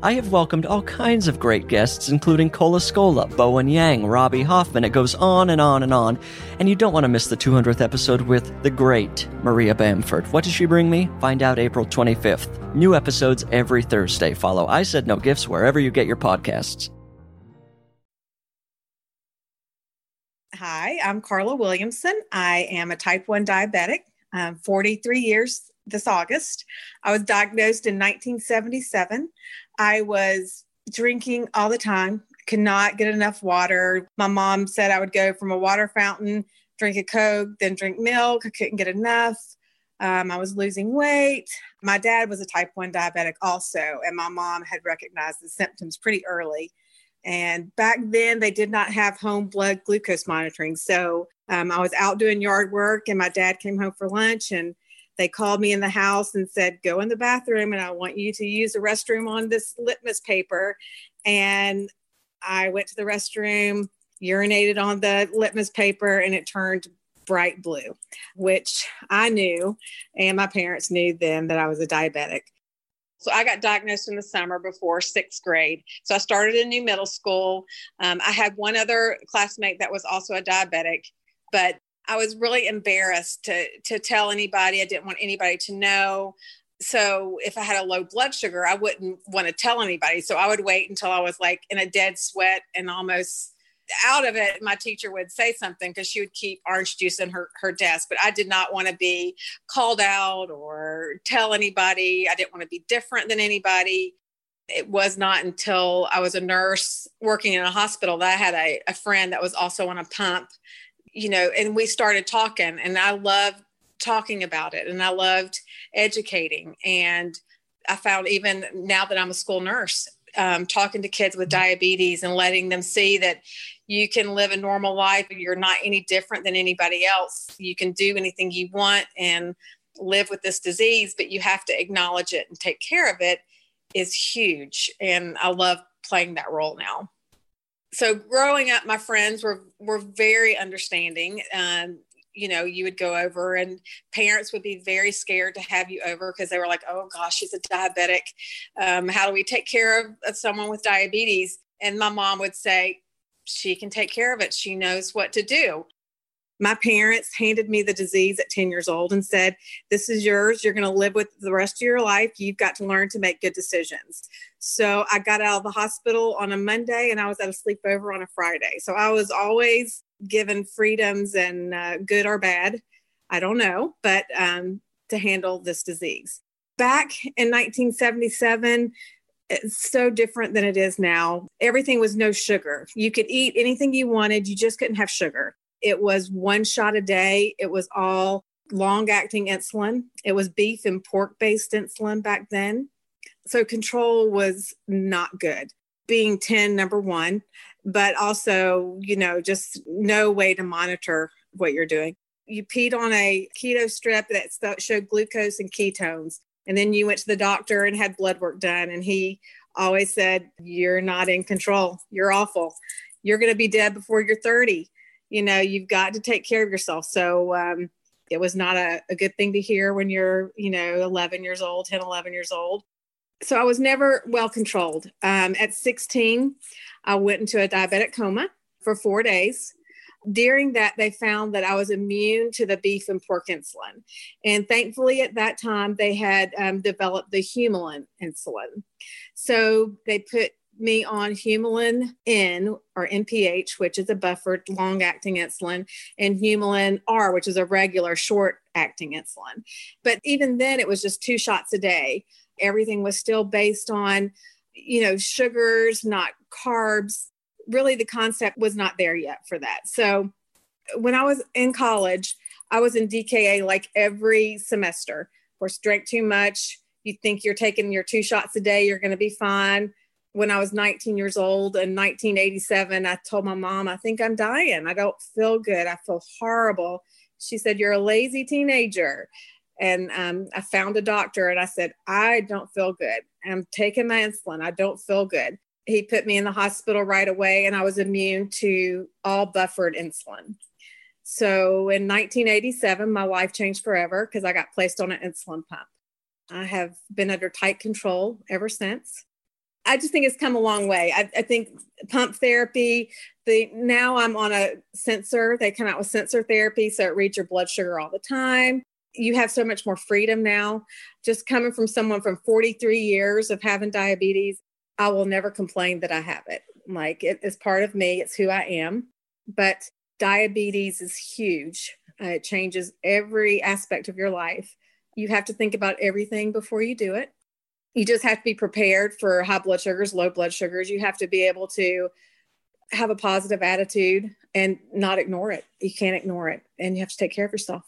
I have welcomed all kinds of great guests, including Cola Scola, Bowen Yang, Robbie Hoffman. It goes on and on and on. And you don't want to miss the 200th episode with the great Maria Bamford. What does she bring me? Find out April 25th. New episodes every Thursday. Follow I Said No Gifts wherever you get your podcasts. Hi, I'm Carla Williamson. I am a type 1 diabetic. I'm 43 years this August. I was diagnosed in 1977. I was drinking all the time, could not get enough water. My mom said I would go from a water fountain, drink a Coke, then drink milk. I couldn't get enough. I was losing weight. My dad was a type 1 diabetic also, and my mom had recognized the symptoms pretty early. And back then, they did not have home blood glucose monitoring. So I was out doing yard work, and my dad came home for lunch, and they called me in the house and said, go in the bathroom and I want you to use the restroom on this litmus paper. And I went to the restroom, urinated on the litmus paper, and it turned bright blue, which I knew, and my parents knew then, that I was a diabetic. So I got diagnosed in the summer before sixth grade. So I started in new middle school. I had one other classmate that was also a diabetic, but I was really embarrassed to tell anybody. I didn't want anybody to know. So if I had a low blood sugar, I wouldn't want to tell anybody. So I would wait until I was like in a dead sweat and almost out of it. My teacher would say something because she would keep orange juice in her desk, but I did not want to be called out or tell anybody. I didn't want to be different than anybody. It was not until I was a nurse working in a hospital that I had a friend that was also on a pump, you know, and we started talking, and I loved talking about it, and I loved educating. And I found, even now that I'm a school nurse, talking to kids with diabetes and letting them see that you can live a normal life. You're not any different than anybody else. You can do anything you want and live with this disease, but you have to acknowledge it and take care of it, is huge. And I love playing that role now. So growing up, my friends were very understanding. You know, you would go over, and parents would be very scared to have you over because they were like, oh gosh, she's a diabetic. How do we take care of someone with diabetes? And my mom would say, she can take care of it. She knows what to do. My parents handed me the disease at 10 years old and said, this is yours. You're going to live with it the rest of your life. You've got to learn to make good decisions. So I got out of the hospital on a Monday, and I was at a sleepover on a Friday. So I was always given freedoms, and good or bad, I don't know, but to handle this disease. Back in 1977, it's so different than it is now. Everything was no sugar. You could eat anything you wanted. You just couldn't have sugar. It was one shot a day. It was all long-acting insulin. It was beef and pork-based insulin back then. So control was not good. Being 10, number one, but also, you know, just no way to monitor what you're doing. You peed on a keto strip that showed glucose and ketones. And then you went to the doctor and had blood work done. And he always said, you're not in control. You're awful. You're going to be dead before you're 30. You know, you've got to take care of yourself. So it was not a good thing to hear when you're, you know, 11 years old. So I was never well controlled. At 16, I went into a diabetic coma for 4 days. During that, they found that I was immune to the beef and pork insulin. And thankfully, at that time, they had developed the Humulin insulin. So they put me on Humulin N, or NPH, which is a buffered long-acting insulin, and Humulin R, which is a regular short-acting insulin. But even then, it was just 2 shots a day. Everything was still based on, you know, sugars, not carbs. Really, the concept was not there yet for that. So when I was in college, I was in DKA like every semester. Of course, drank too much. You think you're taking your 2 shots a day, you're going to be fine. When I was 19 years old in 1987, I told my mom, I think I'm dying. I don't feel good. I feel horrible. She said, you're a lazy teenager. And I found a doctor and I said, I don't feel good. I'm taking my insulin. I don't feel good. He put me in the hospital right away and I was immune to all buffered insulin. So in 1987, my life changed forever because I got placed on an insulin pump. I have been under tight control ever since. I just think it's come a long way. I think pump therapy, now I'm on a sensor. They come out with sensor therapy. So it reads your blood sugar all the time. You have so much more freedom now. Just coming from someone from 43 years of having diabetes, I will never complain that I have it. Like, it is part of me. It's who I am. But diabetes is huge. It changes every aspect of your life. You have to think about everything before you do it. You just have to be prepared for high blood sugars, low blood sugars. You have to be able to have a positive attitude and not ignore it. You can't ignore it. And you have to take care of yourself.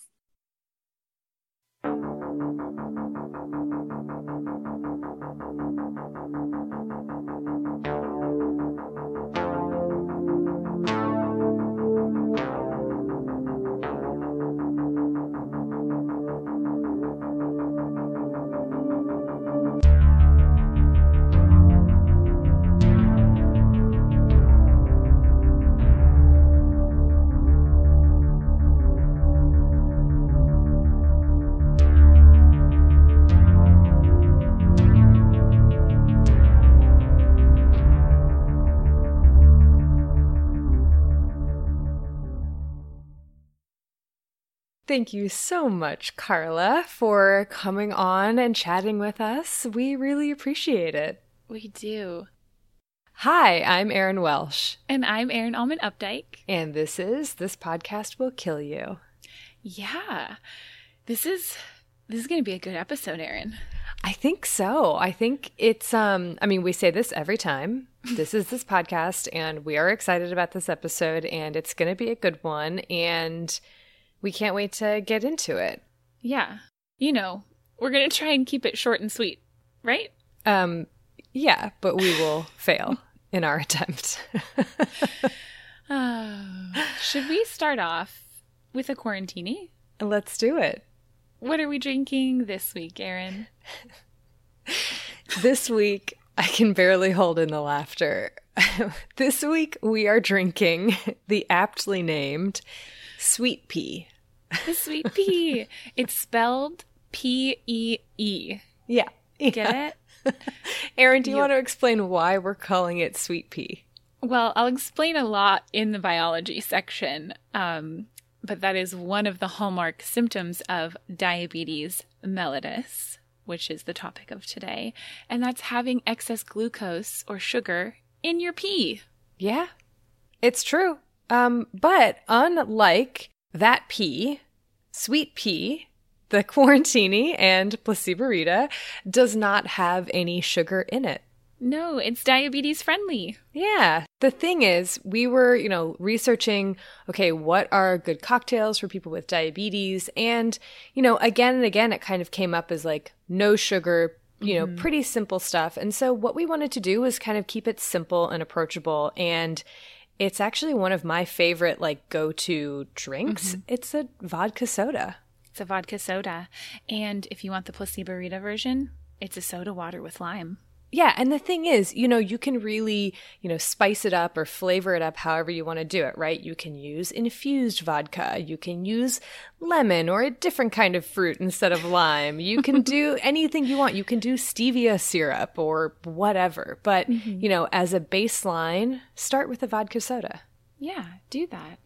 Thank you so much, Carla, for coming on and chatting with us. We really appreciate it. We do. Hi, I'm Erin Welsh. And I'm Erin Allman Updike. And this is This Podcast Will Kill You. Yeah. This is going to be a good episode, Erin. I think so. I think it's, I mean, we say this every time. This is this podcast, and we are excited about this episode, and it's going to be a good one, and we can't wait to get into it. Yeah. You know, we're going to try and keep it short and sweet, right? Yeah, but we will fail in our attempt. Should we start off with a quarantini? Let's do it. What are we drinking this week, Erin? This week, I can barely hold in the laughter. This week, we are drinking the aptly named Sweet Pea. The Sweet Pea. It's spelled P-E-E. Yeah. Get it? Erin, do you want to explain why we're calling it Sweet Pea? Well, I'll explain a lot in the biology section, but that is one of the hallmark symptoms of diabetes mellitus, which is the topic of today, and that's having excess glucose or sugar in your pee. Yeah, it's true. But unlike that pea, Sweet Pea, the quarantini, and Placiborita does not have any sugar in it. No, it's diabetes friendly. Yeah. The thing is, we were, researching, okay, what are good cocktails for people with diabetes? And, again and again, it kind of came up as like no sugar, pretty simple stuff. And so what we wanted to do was kind of keep it simple and approachable, and it's actually one of my favorite, go-to drinks. Mm-hmm. It's a vodka soda. And if you want the Placiborita version, it's a soda water with lime. Yeah, and the thing is, you can really, spice it up or flavor it up however you want to do it, right? You can use infused vodka. You can use lemon or a different kind of fruit instead of lime. You can do anything you want. You can do stevia syrup or whatever. But, as a baseline, start with a vodka soda. Yeah, do that.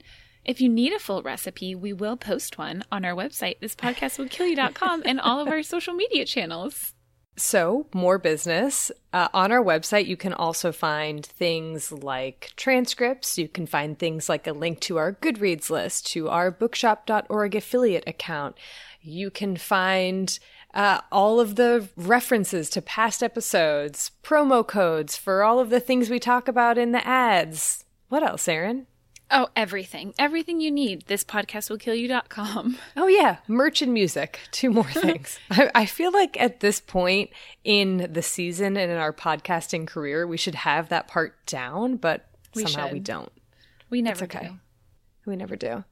If you need a full recipe, we will post one on our website, thispodcastwillkillyou.com, and all of our social media channels. So, more business. On our website, you can also find things like transcripts. You can find things like a link to our Goodreads list, to our bookshop.org affiliate account. You can find all of the references to past episodes, promo codes for all of the things we talk about in the ads. What else, Erin? Oh, everything. Everything you need. Thispodcastwillkillyou.com. Oh, yeah. Merch and music. Two more things. I feel like at this point in the season and in our podcasting career, we should have that part down, but somehow we don't. We never do.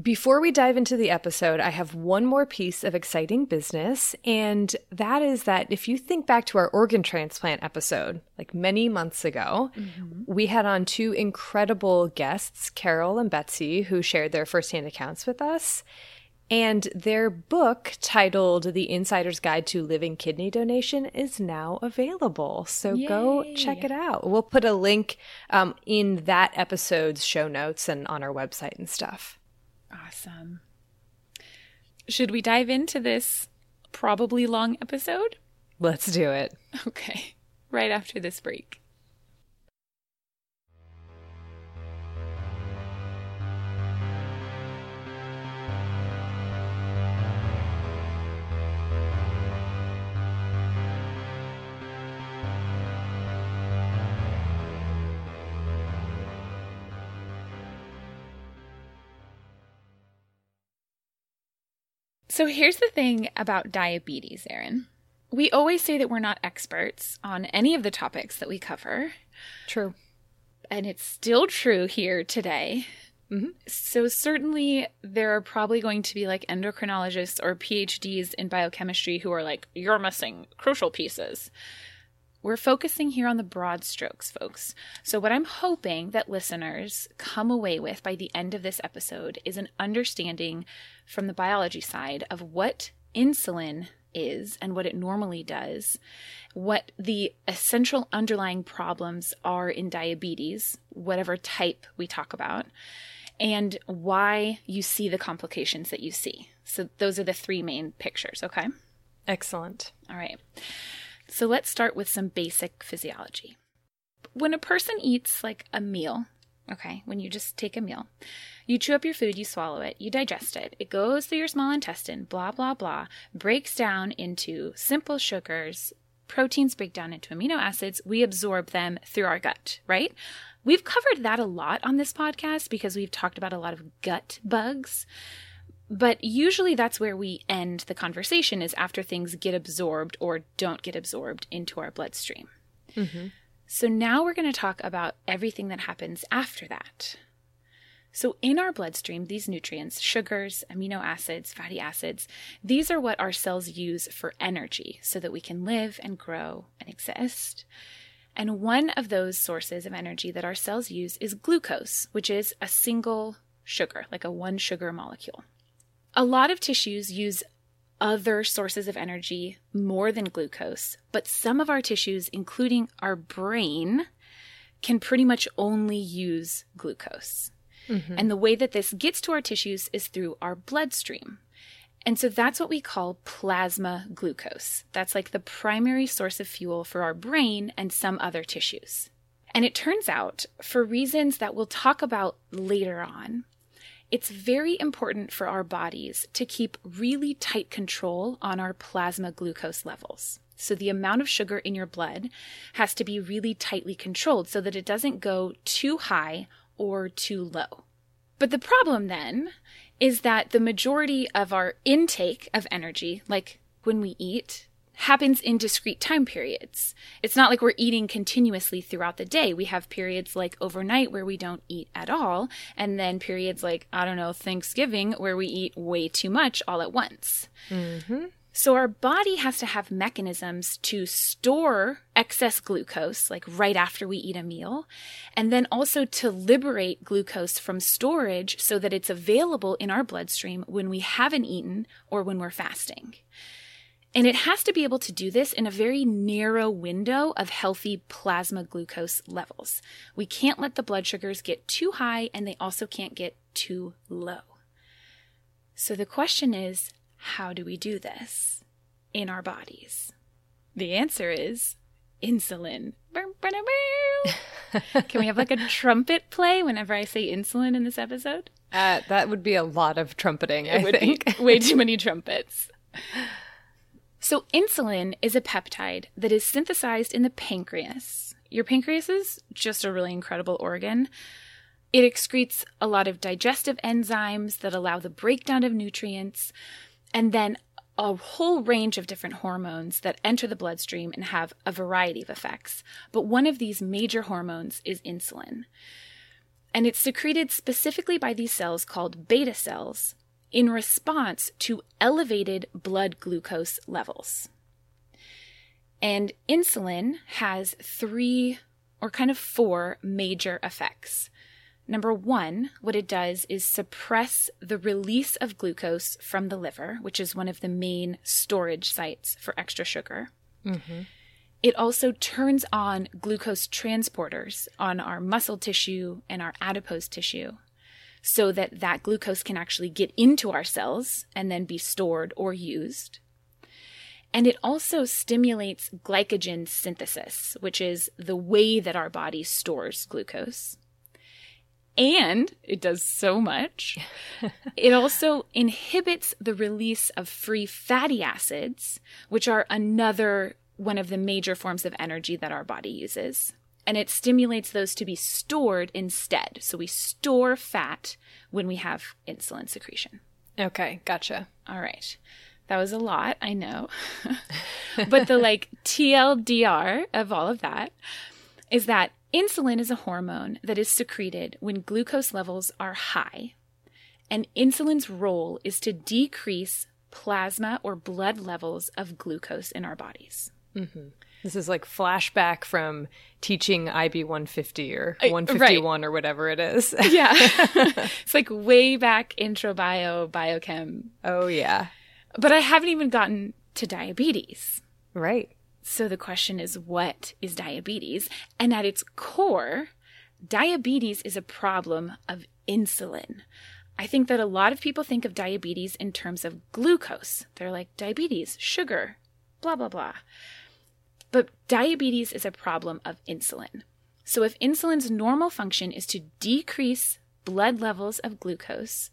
Before we dive into the episode, I have one more piece of exciting business, and that is that if you think back to our organ transplant episode, like many months ago, we had on two incredible guests, Carol and Betsy, who shared their firsthand accounts with us. And their book titled The Insider's Guide to Living Kidney Donation is now available. So go check it out. We'll put a link in that episode's show notes and on our website and stuff. Awesome. Should we dive into this probably long episode? Let's do it. Okay. Right after this break. So here's the thing about diabetes, Erin. We always say that we're not experts on any of the topics that we cover. True. And it's still true here today. So certainly there are probably going to be like endocrinologists or PhDs in biochemistry who are like, you're missing crucial pieces. We're focusing here on the broad strokes, folks. So what I'm hoping that listeners come away with by the end of this episode is an understanding from the biology side of what insulin is and what it normally does, what the essential underlying problems are in diabetes, whatever type we talk about, and why you see the complications that you see. So those are the three main pictures, okay? Excellent. All right. So let's start with some basic physiology. When a person eats like a meal, okay, when you just take a meal, you chew up your food, you swallow it, you digest it, it goes through your small intestine, blah, blah, blah, breaks down into simple sugars, proteins break down into amino acids, we absorb them through our gut, right? We've covered that a lot on this podcast because we've talked about a lot of gut bugs. But usually that's where we end the conversation is after things get absorbed or don't get absorbed into our bloodstream. So now we're going to talk about everything that happens after that. So in our bloodstream, these nutrients, sugars, amino acids, fatty acids, these are what our cells use for energy so that we can live and grow and exist. And one of those sources of energy that our cells use is glucose, which is a single sugar, like a one sugar molecule. A lot of tissues use other sources of energy more than glucose, but some of our tissues, including our brain, can pretty much only use glucose. And the way that this gets to our tissues is through our bloodstream. And so that's what we call plasma glucose. That's like the primary source of fuel for our brain and some other tissues. And it turns out, for reasons that we'll talk about later on, it's very important for our bodies to keep really tight control on our plasma glucose levels. So the amount of sugar in your blood has to be really tightly controlled so that it doesn't go too high or too low. But the problem then is that the majority of our intake of energy, like when we eat, happens in discrete time periods. It's not like we're eating continuously throughout the day. We have periods like overnight where we don't eat at all, and then periods like, I don't know, Thanksgiving, where we eat way too much all at once. So our body has to have mechanisms to store excess glucose, like right after we eat a meal, and then also to liberate glucose from storage so that it's available in our bloodstream when we haven't eaten or when we're fasting. And it has to be able to do this in a very narrow window of healthy plasma glucose levels. We can't let the blood sugars get too high, and they also can't get too low. So the question is, how do we do this in our bodies? The answer is insulin. Can we have like a trumpet play whenever I say insulin in this episode? That would be a lot of trumpeting, I think. Way too many trumpets. So insulin is a peptide that is synthesized in the pancreas. Your pancreas is just a really incredible organ. It excretes a lot of digestive enzymes that allow the breakdown of nutrients, and then a whole range of different hormones that enter the bloodstream and have a variety of effects. But one of these major hormones is insulin. and it's secreted specifically by these cells called beta cells in response to elevated blood glucose levels. And insulin has three, or kind of four, major effects. Number one, what it does is suppress the release of glucose from the liver, which is one of the main storage sites for extra sugar. Mm-hmm. It also turns on glucose transporters on our muscle tissue and our adipose tissue so that that glucose can actually get into our cells and then be stored or used. And it also stimulates glycogen synthesis, which is the way that our body stores glucose. And it does so much. It also inhibits the release of free fatty acids, which are another one of the major forms of energy that our body uses. And it stimulates those to be stored instead. So we store fat when we have insulin secretion. Okay, gotcha. All right. That was a lot, I know. But the TLDR of all of that is that insulin is a hormone that is secreted when glucose levels are high, and insulin's role is to decrease plasma or blood levels of glucose in our bodies. Mm-hmm. This is flashback from teaching IB 150 or 151 or whatever it is. Yeah. It's way back intro biochem. Oh, yeah. But I haven't even gotten to diabetes. Right. So the question is, what is diabetes? And at its core, diabetes is a problem of insulin. I think that a lot of people think of diabetes in terms of glucose. They're diabetes, sugar, blah, blah, blah. But diabetes is a problem of insulin. So if insulin's normal function is to decrease blood levels of glucose,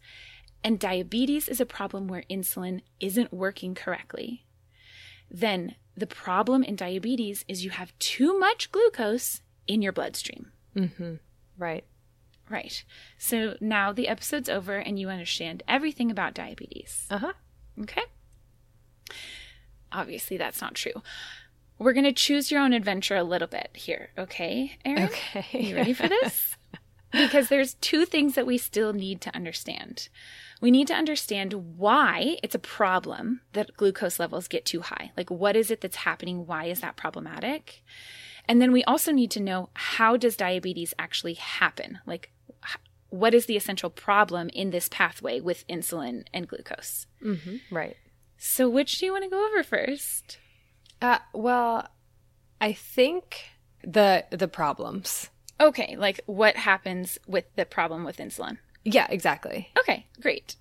and diabetes is a problem where insulin isn't working correctly, then the problem in diabetes is you have too much glucose in your bloodstream. Mm-hmm. Right. Right. So now the episode's over and you understand everything about diabetes. Uh-huh. Okay? Obviously, that's not true. We're going to choose your own adventure a little bit here. Okay, Erin? Okay. You ready for this? Because there's two things that we still need to understand. We need to understand why it's a problem that glucose levels get too high. What is it that's happening? Why is that problematic? And then we also need to know, how does diabetes actually happen? What is the essential problem in this pathway with insulin and glucose? Mm-hmm. Right. So which do you want to go over first? Well, I think the problems. Okay, what happens with the problem with insulin? Yeah, exactly. Okay, great.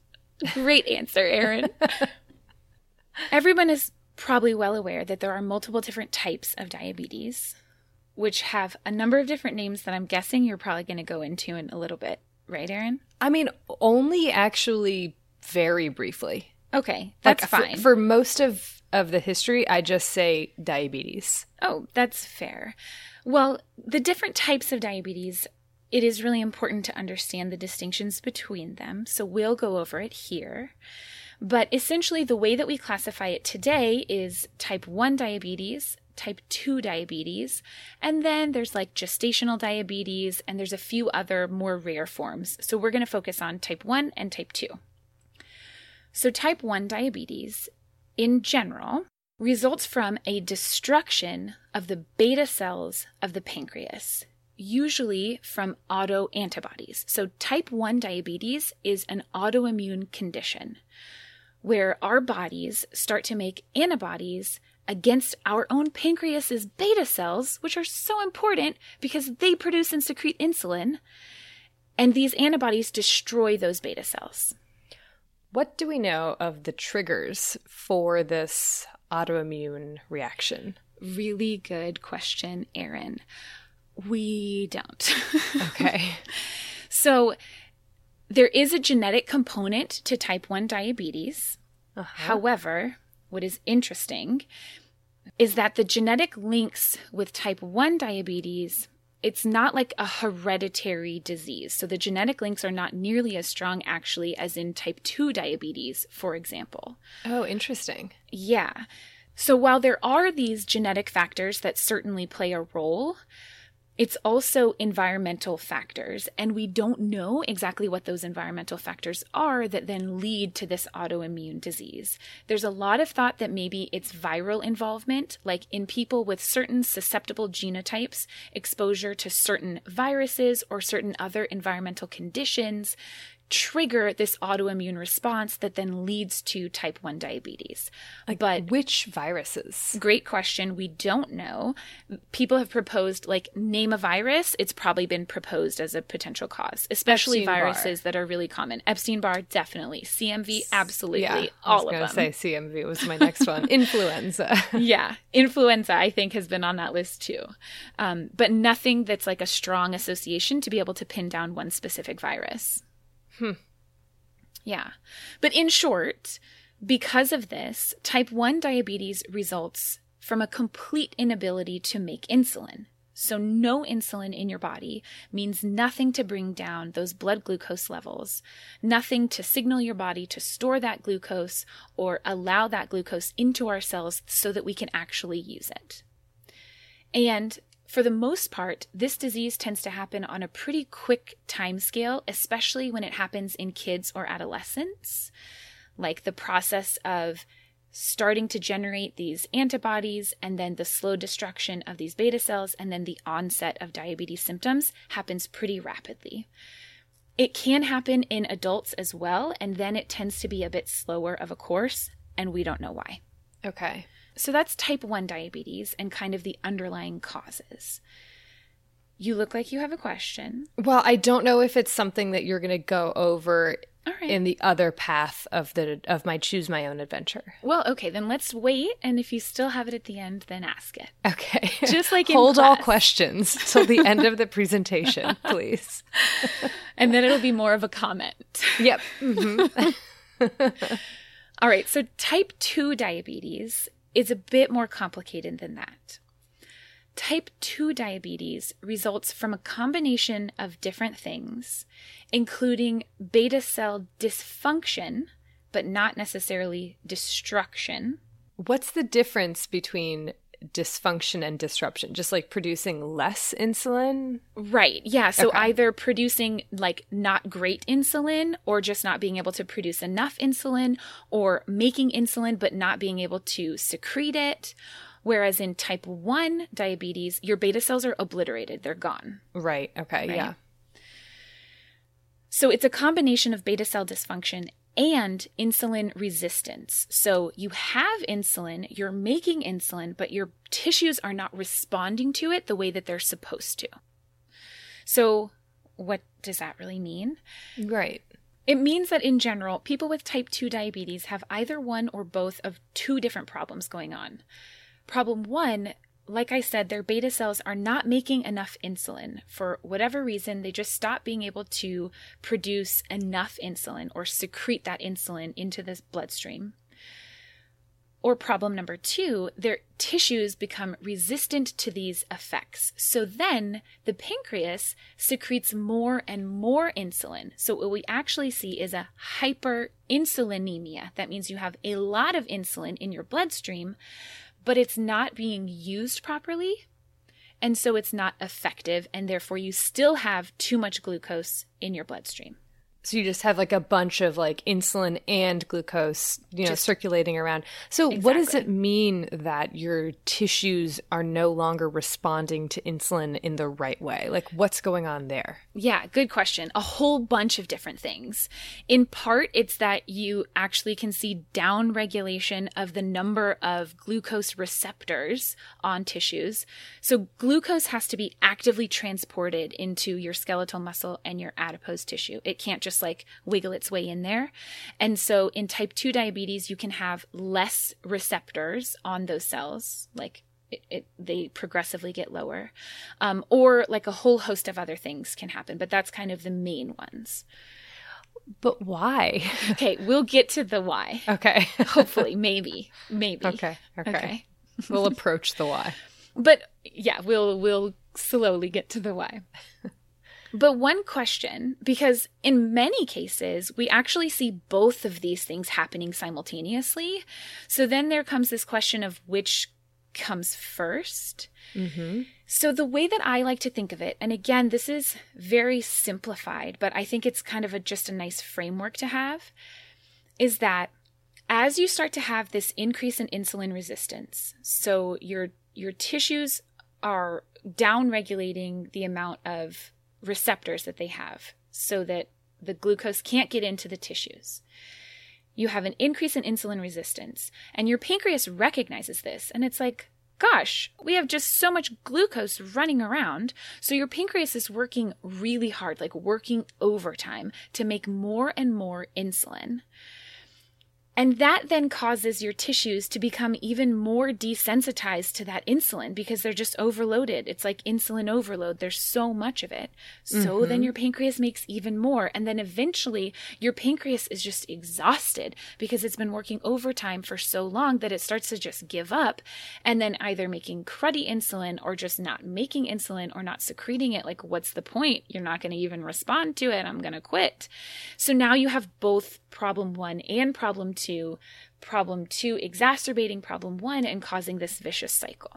Great answer, Erin. Everyone is probably well aware that there are multiple different types of diabetes, which have a number of different names that I'm guessing you're probably going to go into in a little bit. Right, Erin? I mean, only actually very briefly. Okay, that's fine. For most of the history, I just say diabetes. Oh, that's fair. Well, the different types of diabetes, it is really important to understand the distinctions between them, so we'll go over it here. But essentially, the way that we classify it today is type 1 diabetes, type 2 diabetes, and then there's gestational diabetes, and there's a few other more rare forms. So we're going to focus on type 1 and type 2. So type 1 diabetes, in general, results from a destruction of the beta cells of the pancreas, usually from autoantibodies. So type 1 diabetes is an autoimmune condition where our bodies start to make antibodies against our own pancreas's beta cells, which are so important because they produce and secrete insulin, and these antibodies destroy those beta cells. What do we know of the triggers for this autoimmune reaction? Really good question, Erin. We don't. Okay. So there is a genetic component to type 1 diabetes. Uh-huh. However, what is interesting is that the genetic links with type 1 diabetes, it's not a hereditary disease. So the genetic links are not nearly as strong actually as in type 2 diabetes, for example. Oh, interesting. Yeah. So while there are these genetic factors that certainly play a role, It's also environmental factors, and we don't know exactly what those environmental factors are that then lead to this autoimmune disease. There's a lot of thought that maybe it's viral involvement, like in people with certain susceptible genotypes, exposure to certain viruses or certain other environmental conditions trigger this autoimmune response that then leads to type 1 diabetes. But which viruses? Great question. We don't know. People have proposed, name a virus. It's probably been proposed as a potential cause, especially viruses that are really common. Epstein-Barr, definitely. CMV, absolutely. Yeah, all of them. I was going to say CMV was my next one. Influenza. Yeah. Influenza, I think, has been on that list too. But nothing that's a strong association to be able to pin down one specific virus. Yeah. But in short, because of this, type 1 diabetes results from a complete inability to make insulin. So no insulin in your body means nothing to bring down those blood glucose levels, nothing to signal your body to store that glucose or allow that glucose into our cells so that we can actually use it. And for the most part, this disease tends to happen on a pretty quick timescale, especially when it happens in kids or adolescents. The process of starting to generate these antibodies and then the slow destruction of these beta cells and then the onset of diabetes symptoms happens pretty rapidly. It can happen in adults as well, and then it tends to be a bit slower of a course, and we don't know why. Okay. So that's type 1 diabetes and kind of the underlying causes. You look like you have a question. Well, I don't know if it's something that you're going to go over in the other path of my Choose My Own Adventure. Well, okay, then let's wait, and if you still have it at the end, then ask it. Okay. Just in hold class. All questions till the end of the presentation, please. And then it'll be more of a comment. Yep. Mm-hmm. All right, so type 2 diabetes is a bit more complicated than that. Type 2 diabetes results from a combination of different things, including beta cell dysfunction, but not necessarily destruction. What's the difference between dysfunction and disruption? Just producing less insulin? Right. Yeah. So either producing not great insulin or just not being able to produce enough insulin or making insulin but not being able to secrete it. Whereas in type 1 diabetes, your beta cells are obliterated. They're gone. Right. Okay. Right? Yeah. So it's a combination of beta cell dysfunction and insulin resistance. So you have insulin, you're making insulin, but your tissues are not responding to it the way that they're supposed to. So what does that really mean? Right. It means that in general, people with type 2 diabetes have either one or both of two different problems going on. Problem one, like I said, their beta cells are not making enough insulin. For whatever reason, they just stop being able to produce enough insulin or secrete that insulin into the bloodstream. Or problem number two, their tissues become resistant to these effects. So then the pancreas secretes more and more insulin. So what we actually see is a hyperinsulinemia. That means you have a lot of insulin in your bloodstream, but it's not being used properly, and so it's not effective, and therefore you still have too much glucose in your bloodstream. So you just have a bunch of insulin and glucose, circulating around. So exactly. What does it mean that your tissues are no longer responding to insulin in the right way? What's going on there? Yeah, good question. A whole bunch of different things. In part, it's that you actually can see downregulation of the number of glucose receptors on tissues. So glucose has to be actively transported into your skeletal muscle and your adipose tissue. It can't just wiggle its way in there. And so in type 2 diabetes, you can have less receptors on those cells, they progressively get lower, or a whole host of other things can happen, but that's kind of the main ones. But why? Okay, we'll get to the why. Okay. Hopefully, maybe. Okay. We'll approach the why. But yeah, we'll slowly get to the why. But one question, because in many cases, we actually see both of these things happening simultaneously. So then there comes this question of which comes first. Mm-hmm. So the way that I like to think of it, and again, this is very simplified, but I think it's kind of just a nice framework to have, is that as you start to have this increase in insulin resistance, so your tissues are down-regulating the amount of receptors that they have so that the glucose can't get into the tissues. You have an increase in insulin resistance, and your pancreas recognizes this, and it's like, gosh, we have just so much glucose running around. So your pancreas is working really hard, like working overtime to make more and more insulin. And that then causes your tissues to become even more desensitized to that insulin because they're just overloaded. It's like insulin overload. There's so much of it. So then your pancreas makes even more. And then eventually your pancreas is just exhausted because it's been working overtime for so long that it starts to just give up. And then either making cruddy insulin or just not making insulin or not secreting it. Like, what's the point? You're not going to even respond to it. I'm going to quit. So now you have both problem one and problem two. To problem two exacerbating problem one and causing this vicious cycle.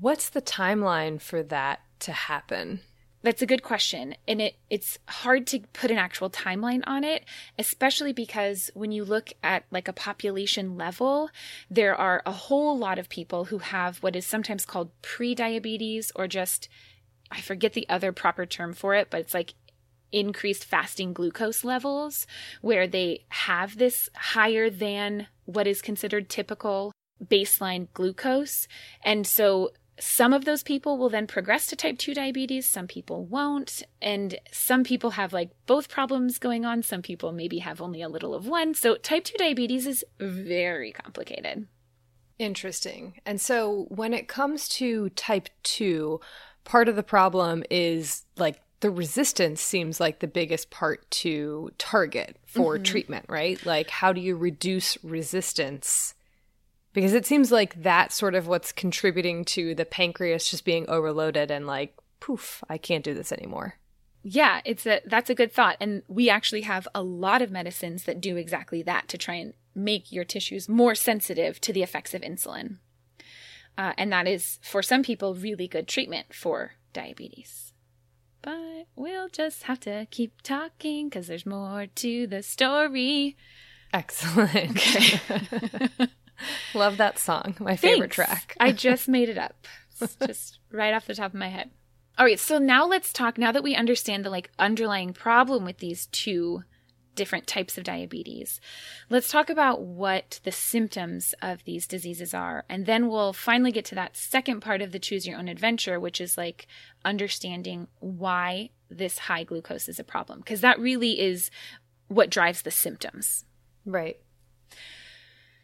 What's the timeline for that to happen? That's a good question. And it's hard to put an actual timeline on it, especially because when you look at like a population level, there are a whole lot of people who have what is sometimes called prediabetes or just, I forget the other proper term for it, but it's like increased fasting glucose levels where they have this higher than what is considered typical baseline glucose. And so some of those people will then progress to type 2 diabetes. Some people won't. And some people have like both problems going on. Some people maybe have only a little of one. So type 2 diabetes is very complicated. Interesting. And so when it comes to type 2, part of the problem is like the resistance seems like the biggest part to target for treatment, right? Like, how do you reduce resistance? Because it seems like that's sort of what's contributing to the pancreas just being overloaded and like, poof, I can't do this anymore. Yeah, that's a good thought. And we actually have a lot of medicines that do exactly that to try and make your tissues more sensitive to the effects of insulin. And that is, for some people, really good treatment for diabetes. But we'll just have to keep talking because there's more to the story. Excellent. Okay. Love that song. My favorite track. I just made it up. It's just right off the top of my head. All right. So now let's talk. Now that we understand the like underlying problem with these two different types of diabetes, let's talk about what the symptoms of these diseases are. And then we'll finally get to that second part of the Choose Your Own Adventure, which is like understanding why this high glucose is a problem, because that really is what drives the symptoms. Right.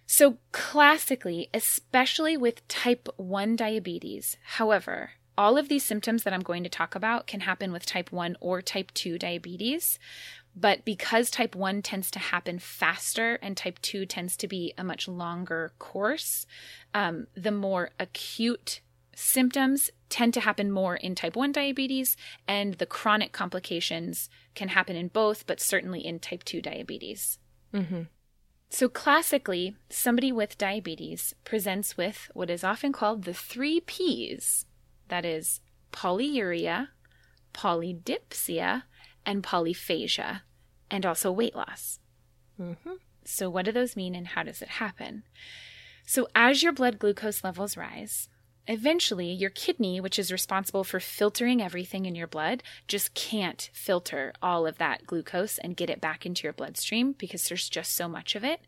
So classically, especially with type 1 diabetes, however, all of these symptoms that I'm going to talk about can happen with type 1 or type 2 diabetes. But because type 1 tends to happen faster and type 2 tends to be a much longer course, the more acute symptoms tend to happen more in type 1 diabetes, and the chronic complications can happen in both, but certainly in type 2 diabetes. Mm-hmm. So classically, somebody with diabetes presents with what is often called the 3 Ps. That is polyuria, polydipsia, and polyphagia, and also weight loss. Mm-hmm. So what do those mean and how does it happen? So as your blood glucose levels rise, eventually your kidney, which is responsible for filtering everything in your blood, just can't filter all of that glucose and get it back into your bloodstream because there's just so much of it.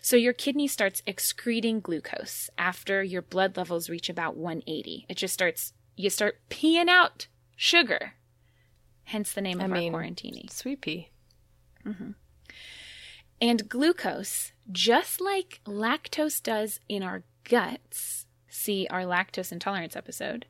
So your kidney starts excreting glucose after your blood levels reach about 180. It just starts, you start peeing out sugar. Hence the name of our quarantini. Sweet pea. Mm-hmm. And glucose, just like lactose does in our guts, see our lactose intolerance episode,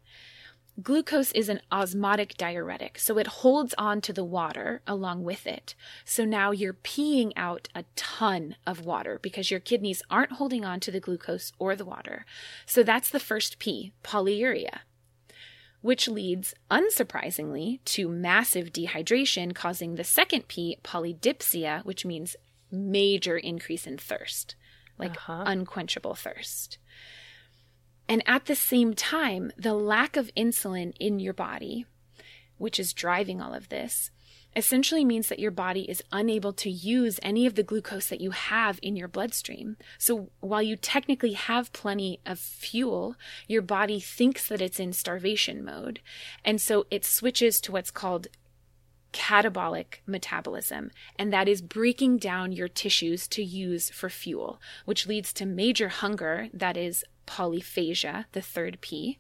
glucose is an osmotic diuretic, so it holds on to the water along with it. So now you're peeing out a ton of water because your kidneys aren't holding on to the glucose or the water. So that's the first P, polyuria, which leads, unsurprisingly, to massive dehydration, causing the second P, polydipsia, which means major increase in thirst, like unquenchable thirst. And at the same time, the lack of insulin in your body, which is driving all of this, essentially means that your body is unable to use any of the glucose that you have in your bloodstream. So while you technically have plenty of fuel, your body thinks that it's in starvation mode. And so it switches to what's called catabolic metabolism, and that is breaking down your tissues to use for fuel, which leads to major hunger, that is polyphagia, the third P.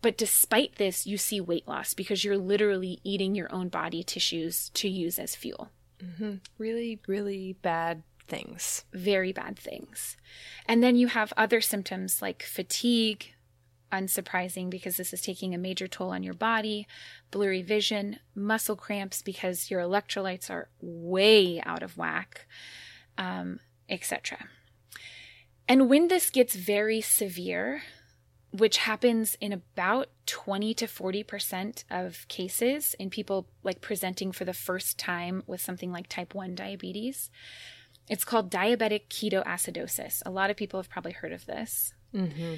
But despite this, you see weight loss because you're literally eating your own body tissues to use as fuel. Mm-hmm. Really, really bad things. Very bad things. And then you have other symptoms like fatigue, unsurprising because this is taking a major toll on your body, blurry vision, muscle cramps because your electrolytes are way out of whack, etc. And when this gets very severe, which happens in about 20 to 40% of cases in people like presenting for the first time with something like type 1 diabetes, it's called diabetic ketoacidosis. A lot of people have probably heard of this. Mm-hmm.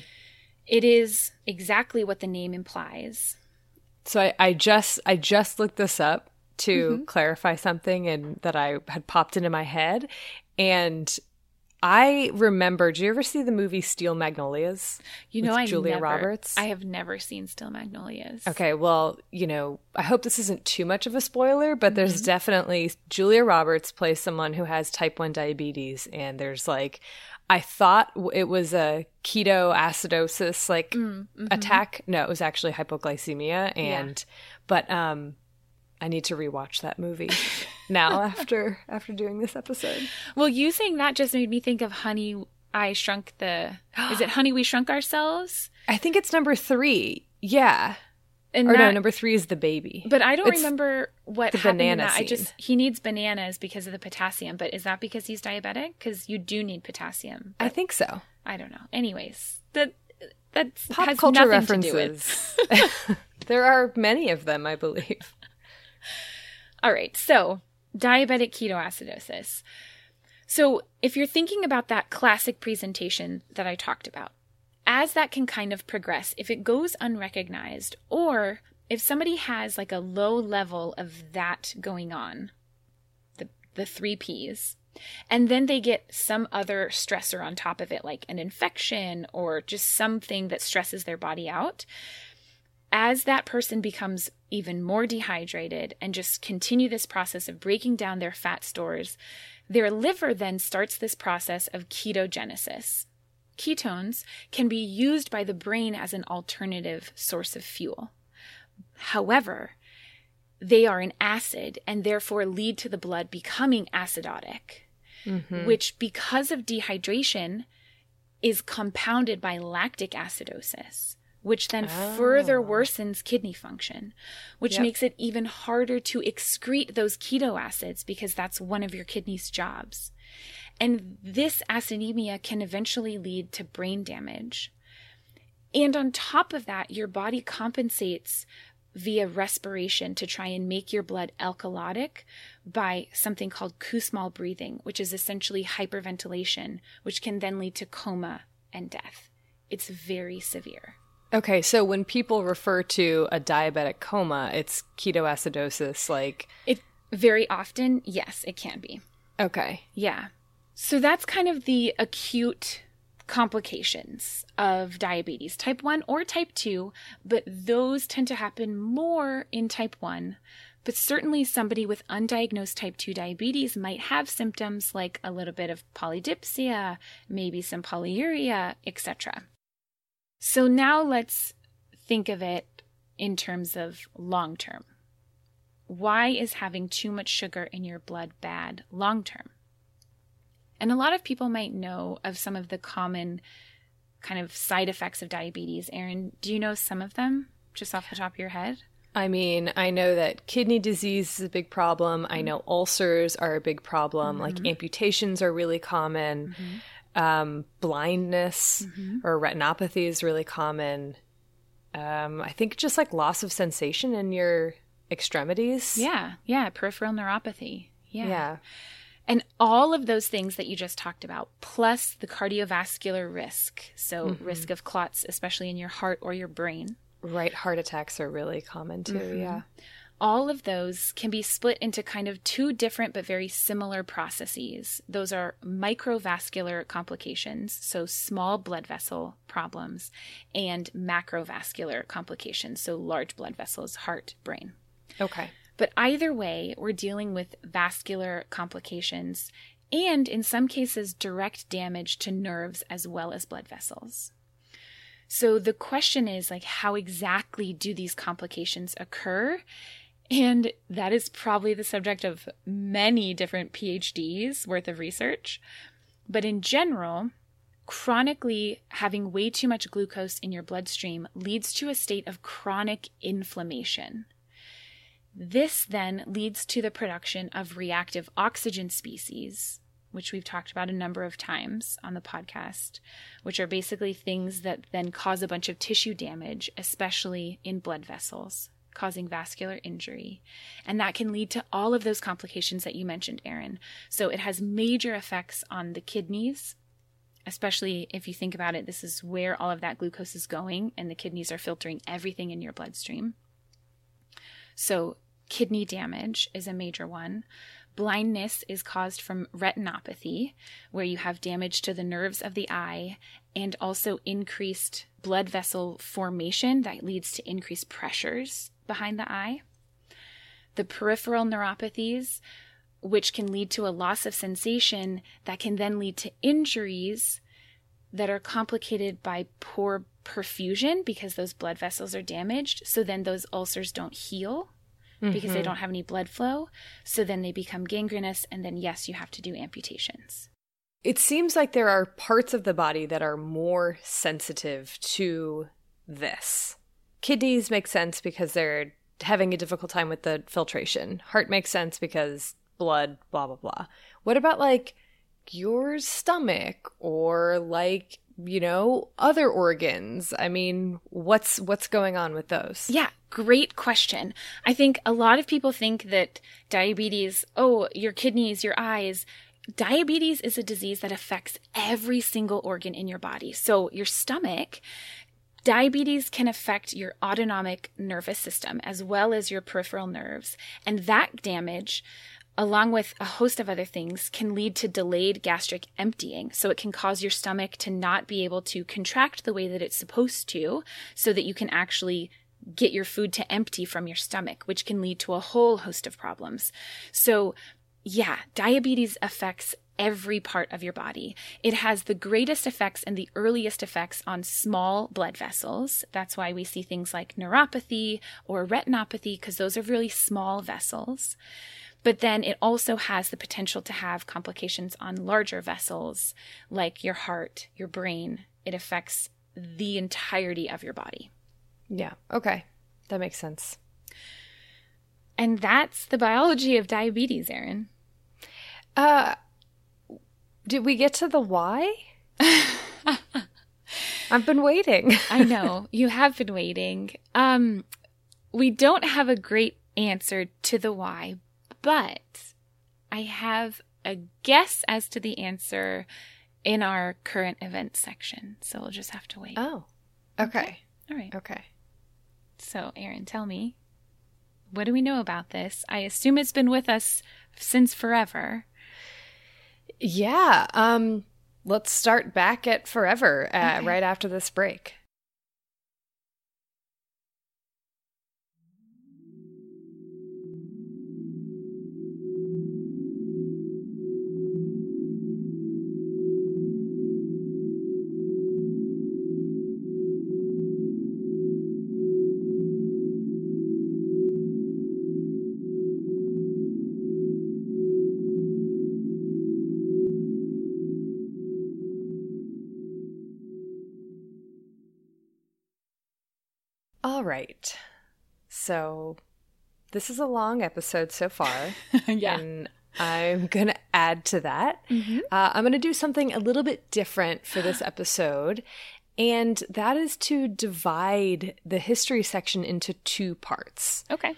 It is exactly what the name implies. So I just looked this up to clarify something and that I had popped into my head, and I remember, do you ever see the movie Steel Magnolias? You know, Julia Roberts? I have never seen Steel Magnolias. Okay, well, you know, I hope this isn't too much of a spoiler, but there's definitely, Julia Roberts plays someone who has type 1 diabetes, and there's like, I thought it was a ketoacidosis like attack. No, it was actually hypoglycemia, and but I need to rewatch that movie now after doing this episode. Well, you saying that just made me think of Honey, We Shrunk Ourselves? I think it's number 3. Yeah. No, number 3 is the baby. But I don't remember what happened in that. He needs bananas because of the potassium, but is that because he's diabetic? Because you do need potassium. I think so. I don't know. Anyways, that has nothing references. To do with. There are many of them, I believe. All right, so diabetic ketoacidosis. So if you're thinking about that classic presentation that I talked about, as that can kind of progress, if it goes unrecognized or if somebody has like a low level of that going on, the 3 Ps, and then they get some other stressor on top of it, like an infection or just something that stresses their body out, as that person becomes even more dehydrated and just continue this process of breaking down their fat stores, their liver then starts this process of ketogenesis. Ketones can be used by the brain as an alternative source of fuel. However, they are an acid and therefore lead to the blood becoming acidotic, which because of dehydration is compounded by lactic acidosis, which then further worsens kidney function, which makes it even harder to excrete those keto acids because that's one of your kidney's jobs. And this acidemia can eventually lead to brain damage. And on top of that, your body compensates via respiration to try and make your blood alkalotic by something called Kussmaul breathing, which is essentially hyperventilation, which can then lead to coma and death. It's very severe. Okay, so when people refer to a diabetic coma, it's ketoacidosis, like... It very often, yes, it can be. Okay. Yeah. So that's kind of the acute complications of diabetes, type 1 or type 2, but those tend to happen more in type 1. But certainly somebody with undiagnosed type 2 diabetes might have symptoms like a little bit of polydipsia, maybe some polyuria, etc. So now let's think of it in terms of long term. Why is having too much sugar in your blood bad long term? And a lot of people might know of some of the common kind of side effects of diabetes. Erin, do you know some of them just off the top of your head? I mean, I know that kidney disease is a big problem. I know ulcers are a big problem. Like amputations are really common. Blindness or retinopathy is really common. I think just like loss of sensation in your extremities. Yeah. Peripheral neuropathy. Yeah. And all of those things that you just talked about, plus the cardiovascular risk, so risk of clots, especially in your heart or your brain. Right. Heart attacks are really common too. Yeah. All of those can be split into kind of two different but very similar processes. Those are microvascular complications, so small blood vessel problems, and macrovascular complications, so large blood vessels, heart, brain. Okay. But either way, we're dealing with vascular complications and, in some cases, direct damage to nerves as well as blood vessels. So the question is, like, how exactly do these complications occur? And that is probably the subject of many different PhDs worth of research. But in general, chronically having way too much glucose in your bloodstream leads to a state of chronic inflammation. This then leads to the production of reactive oxygen species, which we've talked about a number of times on the podcast, which are basically things that then cause a bunch of tissue damage, especially in blood vessels, causing vascular injury. And that can lead to all of those complications that you mentioned, Erin. So it has major effects on the kidneys, especially if you think about it, this is where all of that glucose is going, and the kidneys are filtering everything in your bloodstream. So kidney damage is a major one. Blindness is caused from retinopathy, where you have damage to the nerves of the eye, and also increased blood vessel formation that leads to increased pressures behind the eye. The peripheral neuropathies, which can lead to a loss of sensation that can then lead to injuries that are complicated by poor perfusion because those blood vessels are damaged. So then those ulcers don't heal because they don't have any blood flow. So then they become gangrenous. And then, yes, you have to do amputations. It seems like there are parts of the body that are more sensitive to this. Kidneys make sense because they're having a difficult time with the filtration. Heart makes sense because blood, blah, blah, blah. What about like your stomach or like, you know, other organs? I mean, what's going on with those? Yeah, great question. I think a lot of people think that diabetes, oh, your kidneys, your eyes. Diabetes is a disease that affects every single organ in your body. So your stomach, diabetes can affect your autonomic nervous system as well as your peripheral nerves. And that damage, along with a host of other things, can lead to delayed gastric emptying. So it can cause your stomach to not be able to contract the way that it's supposed to so that you can actually get your food to empty from your stomach, which can lead to a whole host of problems. So yeah, diabetes affects every part of your body. It has the greatest effects and the earliest effects on small blood vessels. That's why we see things like neuropathy or retinopathy, because those are really small vessels. But then it also has the potential to have complications on larger vessels like your heart, your brain. It affects the entirety of your body. Yeah. Okay. That makes sense. And that's the biology of diabetes, Erin. Did we get to the why? I've been waiting. I know. You have been waiting. We don't have a great answer to the why, but I have a guess as to the answer in our current events section. So we'll just have to wait. Oh, okay. All right. Okay. So, Erin, tell me, what do we know about this? I assume it's been with us since forever. Yeah. Let's start back at forever, okay, right after this break. All right. So this is a long episode so far. Yeah. And I'm going to add to that. I'm going to do something a little bit different for this episode. And that is to divide the history section into two parts. Okay.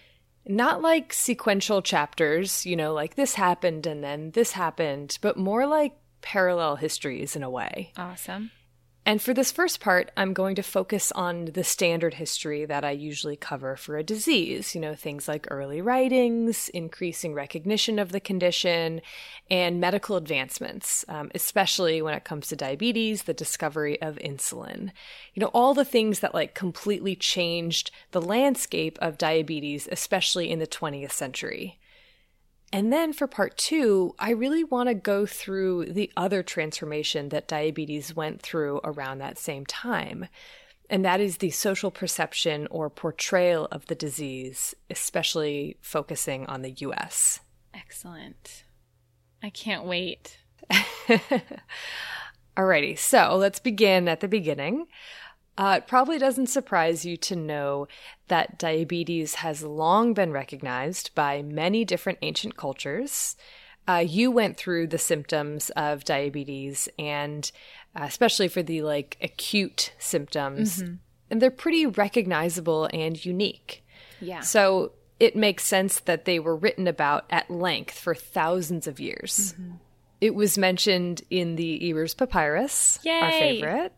Not like sequential chapters, you know, like this happened and then this happened, but more like parallel histories in a way. Awesome. And for this first part, I'm going to focus on the standard history that I usually cover for a disease, you know, things like early writings, increasing recognition of the condition, and medical advancements, especially when it comes to diabetes, the discovery of insulin. You know, all the things that like completely changed the landscape of diabetes, especially in the 20th century. And then for part two, I really want to go through the other transformation that diabetes went through around that same time. And that is the social perception or portrayal of the disease, especially focusing on the U.S. Excellent. I can't wait. Alrighty, so let's begin at the beginning. It probably doesn't surprise you to know that diabetes has long been recognized by many different ancient cultures. You went through the symptoms of diabetes, and especially for the like acute symptoms, and they're pretty recognizable and unique. Yeah. So it makes sense that they were written about at length for thousands of years. Mm-hmm. It was mentioned in the Ebers Papyrus, our favorite,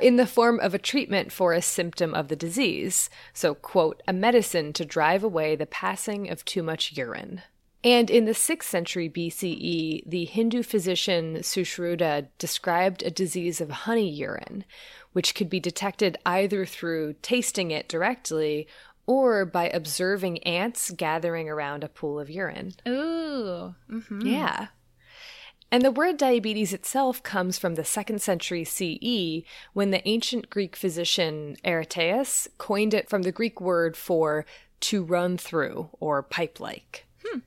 in the form of a treatment for a symptom of the disease. So, quote, a medicine to drive away the passing of too much urine. And in the 6th century BCE, the Hindu physician Sushruta described a disease of honey urine, which could be detected either through tasting it directly or by observing ants gathering around a pool of urine. Ooh. Mm-hmm. Yeah. And the word diabetes itself comes from the 2nd century CE, when the ancient Greek physician Aretaeus coined it from the Greek word for to run through or pipe-like. Hmm.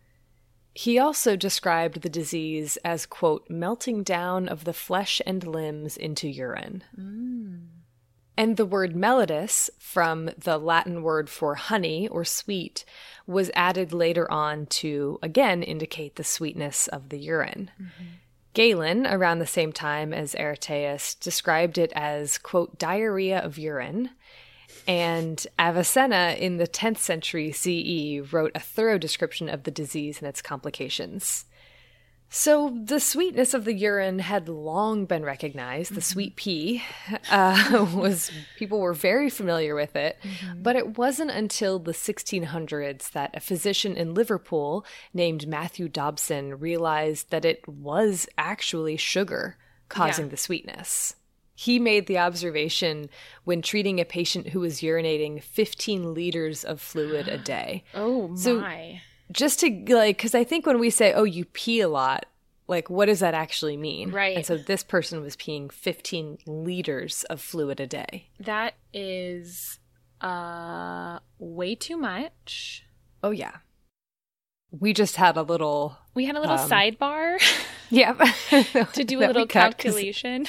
He also described the disease as, quote, melting down of the flesh and limbs into urine. Mm. And the word mellitus, from the Latin word for honey or sweet, was added later on to, again, indicate the sweetness of the urine. Mm-hmm. Galen, around the same time as Aretaeus, described it as, quote, diarrhea of urine. And Avicenna, in the 10th century CE, wrote a thorough description of the disease and its complications. So the sweetness of the urine had long been recognized. The sweet pea was, people were very familiar with it, but it wasn't until the 1600s that a physician in Liverpool named Matthew Dobson realized that it was actually sugar causing the sweetness. He made the observation when treating a patient who was urinating 15 liters of fluid a day. Just to, like, because I think when we say, oh, you pee a lot, like, what does that actually mean? Right. And so this person was peeing 15 liters of fluid a day. That is way too much. Oh, yeah. We just had a little... We had a little sidebar. Yeah. To do a little calculation.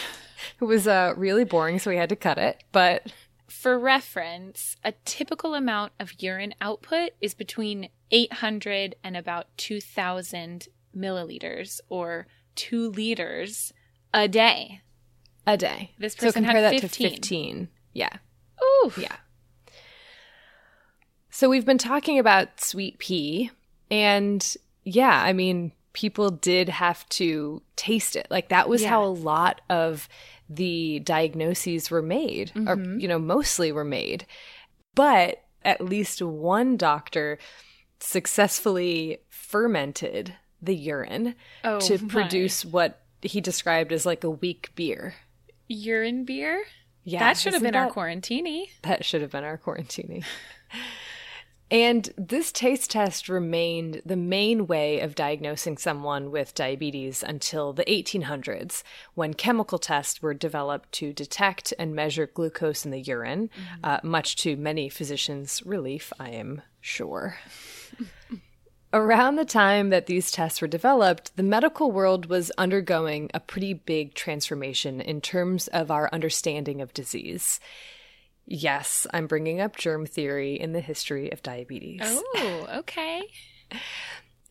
It was really boring, so we had to cut it, but... For reference, a typical amount of urine output is between 800 and about 2,000 milliliters or 2 liters a day. A day. This person had 15. So compare that to 15. Yeah. Oof. Yeah. So we've been talking about sweet pea, and yeah, I mean, people did have to taste it. Like, that was how a lot of the diagnoses were made, or, you know, mostly were made. But at least one doctor successfully fermented the urine to produce what he described as like a weak beer. Urine beer? Yeah. That should have been our quarantini. That should have been our quarantini. And this taste test remained the main way of diagnosing someone with diabetes until the 1800s, when chemical tests were developed to detect and measure glucose in the urine, much to many physicians' relief, I am sure. Around the time that these tests were developed, the medical world was undergoing a pretty big transformation in terms of our understanding of disease. Yes, I'm bringing up germ theory in the history of diabetes. Oh, okay.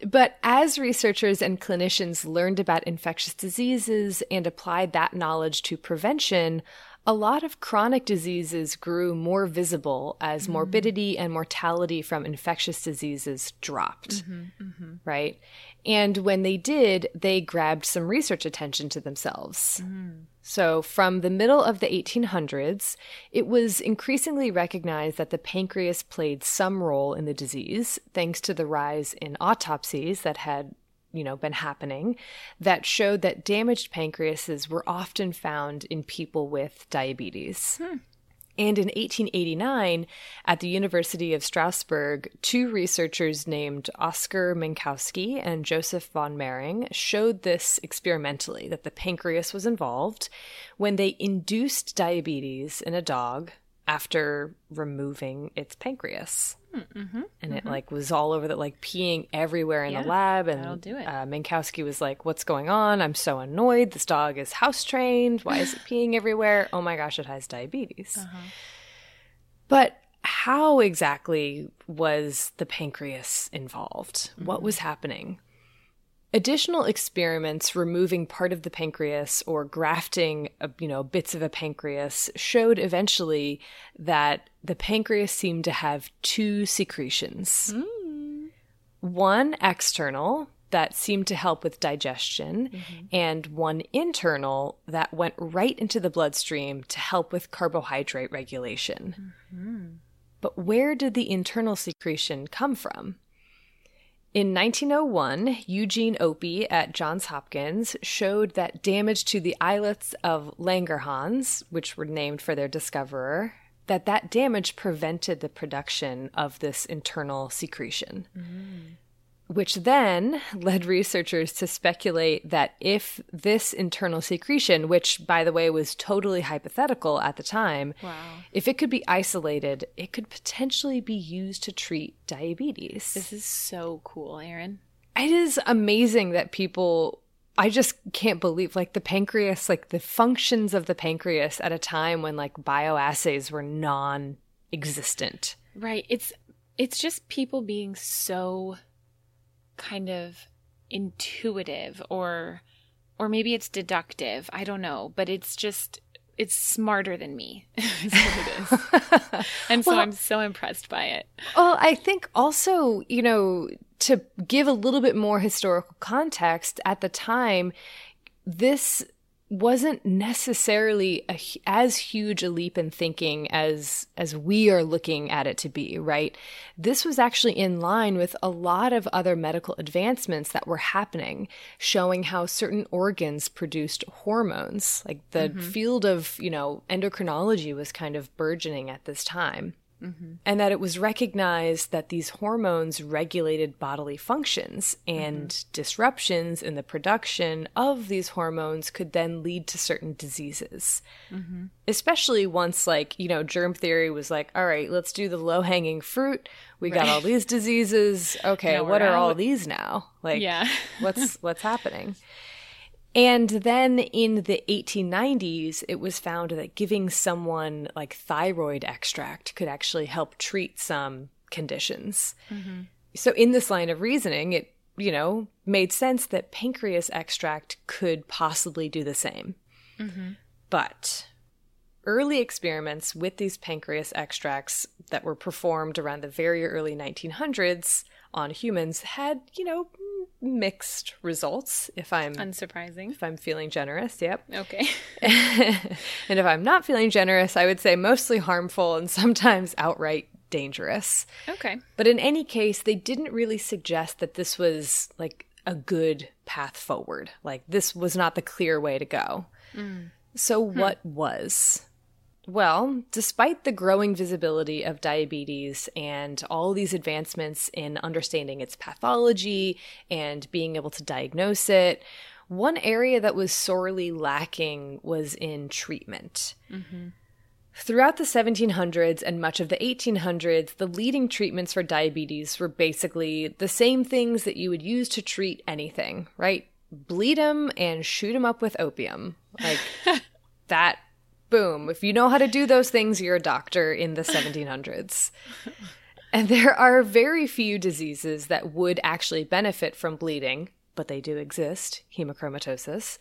But as researchers and clinicians learned about infectious diseases and applied that knowledge to prevention, a lot of chronic diseases grew more visible as morbidity and mortality from infectious diseases dropped, right? And when they did, they grabbed some research attention to themselves. So from the middle of the 1800s, it was increasingly recognized that the pancreas played some role in the disease, thanks to the rise in autopsies that had, you know, been happening, that showed that damaged pancreases were often found in people with diabetes. And in 1889, at the University of Strasbourg, two researchers named Oskar Minkowski and Joseph von Mehring showed this experimentally, that the pancreas was involved when they induced diabetes in a dog after removing its pancreas. And it like was all over, that like peeing everywhere in the lab. And that'll do it. Minkowski was like, "What's going on? I'm so annoyed. This dog is house trained. Why is it peeing everywhere? Oh my gosh, it has diabetes." But how exactly was the pancreas involved? What was happening? Additional experiments removing part of the pancreas or grafting, you know, bits of a pancreas showed eventually that the pancreas seemed to have two secretions. One external that seemed to help with digestion, and one internal that went right into the bloodstream to help with carbohydrate regulation. But where did the internal secretion come from? In 1901, Eugene Opie at Johns Hopkins showed that damage to the islets of Langerhans, which were named for their discoverer, that that damage prevented the production of this internal secretion, which then led researchers to speculate that if this internal secretion, which, by the way, was totally hypothetical at the time, if it could be isolated, it could potentially be used to treat diabetes. This is so cool, Erin. It is amazing that people... I just can't believe, like, the pancreas, like, the functions of the pancreas at a time when, like, bioassays were non-existent. Right. It's just people being so kind of intuitive, or maybe it's deductive. I don't know. But it's just, it's smarter than me is what it is. And so I'm so impressed by it. Well, I think also, you know, to give a little bit more historical context, at the time, this wasn't necessarily as huge a leap in thinking as we are looking at it to be, right? This was actually in line with a lot of other medical advancements that were happening, showing how certain organs produced hormones. Like the field of, you know, endocrinology was kind of burgeoning at this time. And that it was recognized that these hormones regulated bodily functions, and disruptions in the production of these hormones could then lead to certain diseases, especially once, like, you know, germ theory was like, all right, let's do the low-hanging fruit. We got all these diseases. Okay, now what are all these now? Like, what's happening? And then in the 1890s, it was found that giving someone like thyroid extract could actually help treat some conditions. So in this line of reasoning, it, you know, made sense that pancreas extract could possibly do the same. But early experiments with these pancreas extracts that were performed around the very early 1900s on humans had, you know, mixed results, if I'm unsurprising. If I'm feeling generous, okay. And if I'm not feeling generous, I would say mostly harmful and sometimes outright dangerous. But in any case, they didn't really suggest that this was like a good path forward. Like this was not the clear way to go. So what was? Well, despite the growing visibility of diabetes and all these advancements in understanding its pathology and being able to diagnose it, one area that was sorely lacking was in treatment. Throughout the 1700s and much of the 1800s, the leading treatments for diabetes were basically the same things that you would use to treat anything, right? Bleed them and shoot them up with opium. Like that... Boom. If you know how to do those things, you're a doctor in the 1700s. And there are very few diseases that would actually benefit from bleeding, but they do exist, hemochromatosis.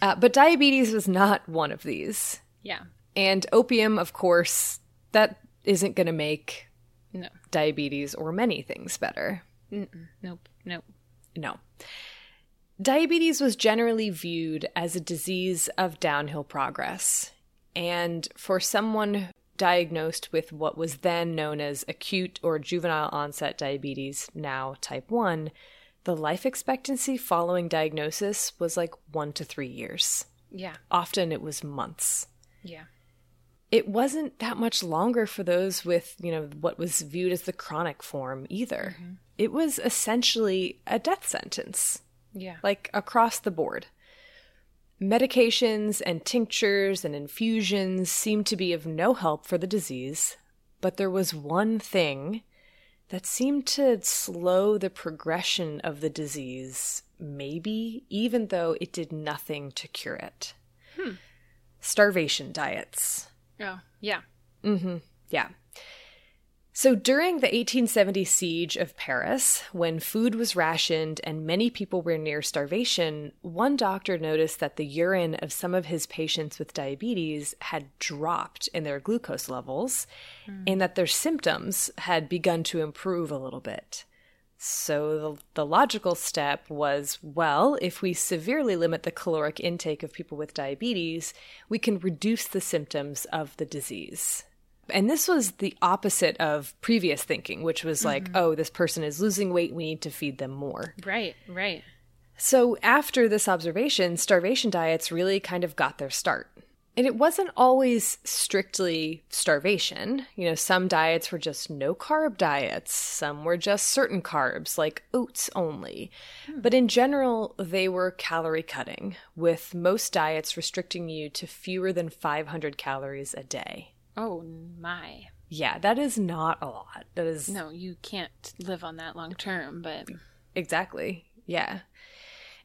But diabetes was not one of these. Yeah. And opium, of course, that isn't going to make diabetes or many things better. Nope. Diabetes was generally viewed as a disease of downhill progress. And for someone diagnosed with what was then known as acute or juvenile onset diabetes, now type 1, the life expectancy following diagnosis was like 1 to 3 years. Yeah. Often it was months. Yeah. It wasn't that much longer for those with, you know, what was viewed as the chronic form either. Mm-hmm. It was essentially a death sentence. Yeah. Like across the board. Medications and tinctures and infusions seemed to be of no help for the disease, but there was one thing that seemed to slow the progression of the disease, maybe, even though it did nothing to cure it. Starvation diets. Oh, yeah. Mm-hmm. Yeah. So during the 1870 siege of Paris, when food was rationed and many people were near starvation, one doctor noticed that the urine of some of his patients with diabetes had dropped in their glucose levels and that their symptoms had begun to improve a little bit. So the logical step was, well, if we severely limit the caloric intake of people with diabetes, we can reduce the symptoms of the disease. And this was the opposite of previous thinking, which was like, oh, this person is losing weight. We need to feed them more. Right, right. So after this observation, starvation diets really kind of got their start. And it wasn't always strictly starvation. You know, some diets were just no-carb diets. Some were just certain carbs, like oats only. But in general, they were calorie cutting, with most diets restricting you to fewer than 500 calories a day. Oh, my. Yeah, that is not a lot. That is... No, you can't live on that long term, but... Exactly. Yeah.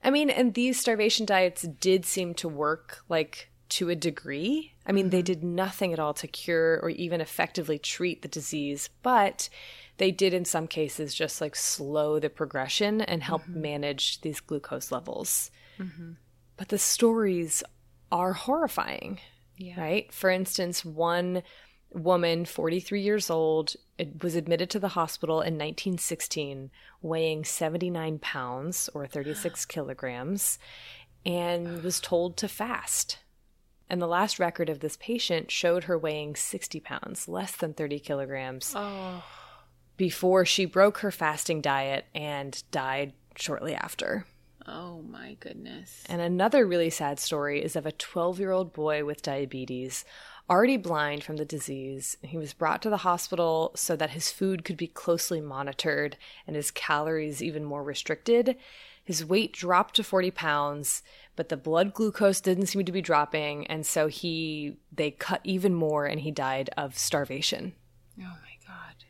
I mean, and these starvation diets did seem to work, like, to a degree. I mean, they did nothing at all to cure or even effectively treat the disease, but they did in some cases just, like, slow the progression and help manage these glucose levels. But the stories are horrifying. Yeah. Right? For instance, one woman, 43 years old, was admitted to the hospital in 1916, weighing 79 pounds or 36 kilograms, and was told to fast. And the last record of this patient showed her weighing 60 pounds, less than 30 kilograms, before she broke her fasting diet and died shortly after. Oh, my goodness. And another really sad story is of a 12-year-old boy with diabetes, already blind from the disease. He was brought to the hospital so that his food could be closely monitored and his calories even more restricted. His weight dropped to 40 pounds, but the blood glucose didn't seem to be dropping, and so they cut even more, and he died of starvation. Oh, my God.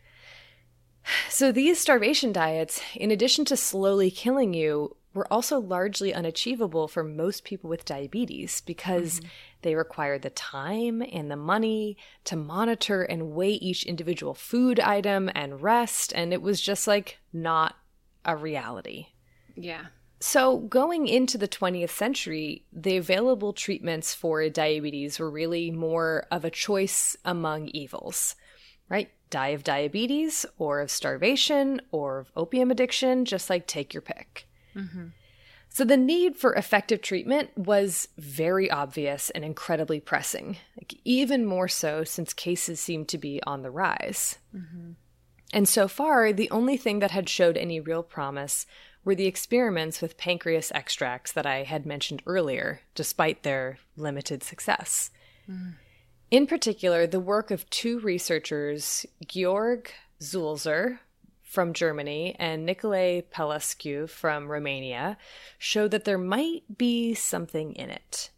So these starvation diets, in addition to slowly killing you, were also largely unachievable for most people with diabetes because they require the time and the money to monitor and weigh each individual food item and rest, and it was just like not a reality. Yeah. So going into the 20th century, the available treatments for diabetes were really more of a choice among evils, right? Die of diabetes or of starvation or of opium addiction, just like take your pick. So the need for effective treatment was very obvious and incredibly pressing, like even more so since cases seemed to be on the rise. And so far, the only thing that had showed any real promise were the experiments with pancreas extracts that I had mentioned earlier, despite their limited success. In particular, the work of two researchers, Georg Sulzer from Germany and Nicolae Pelescu from Romania, showed that there might be something in it.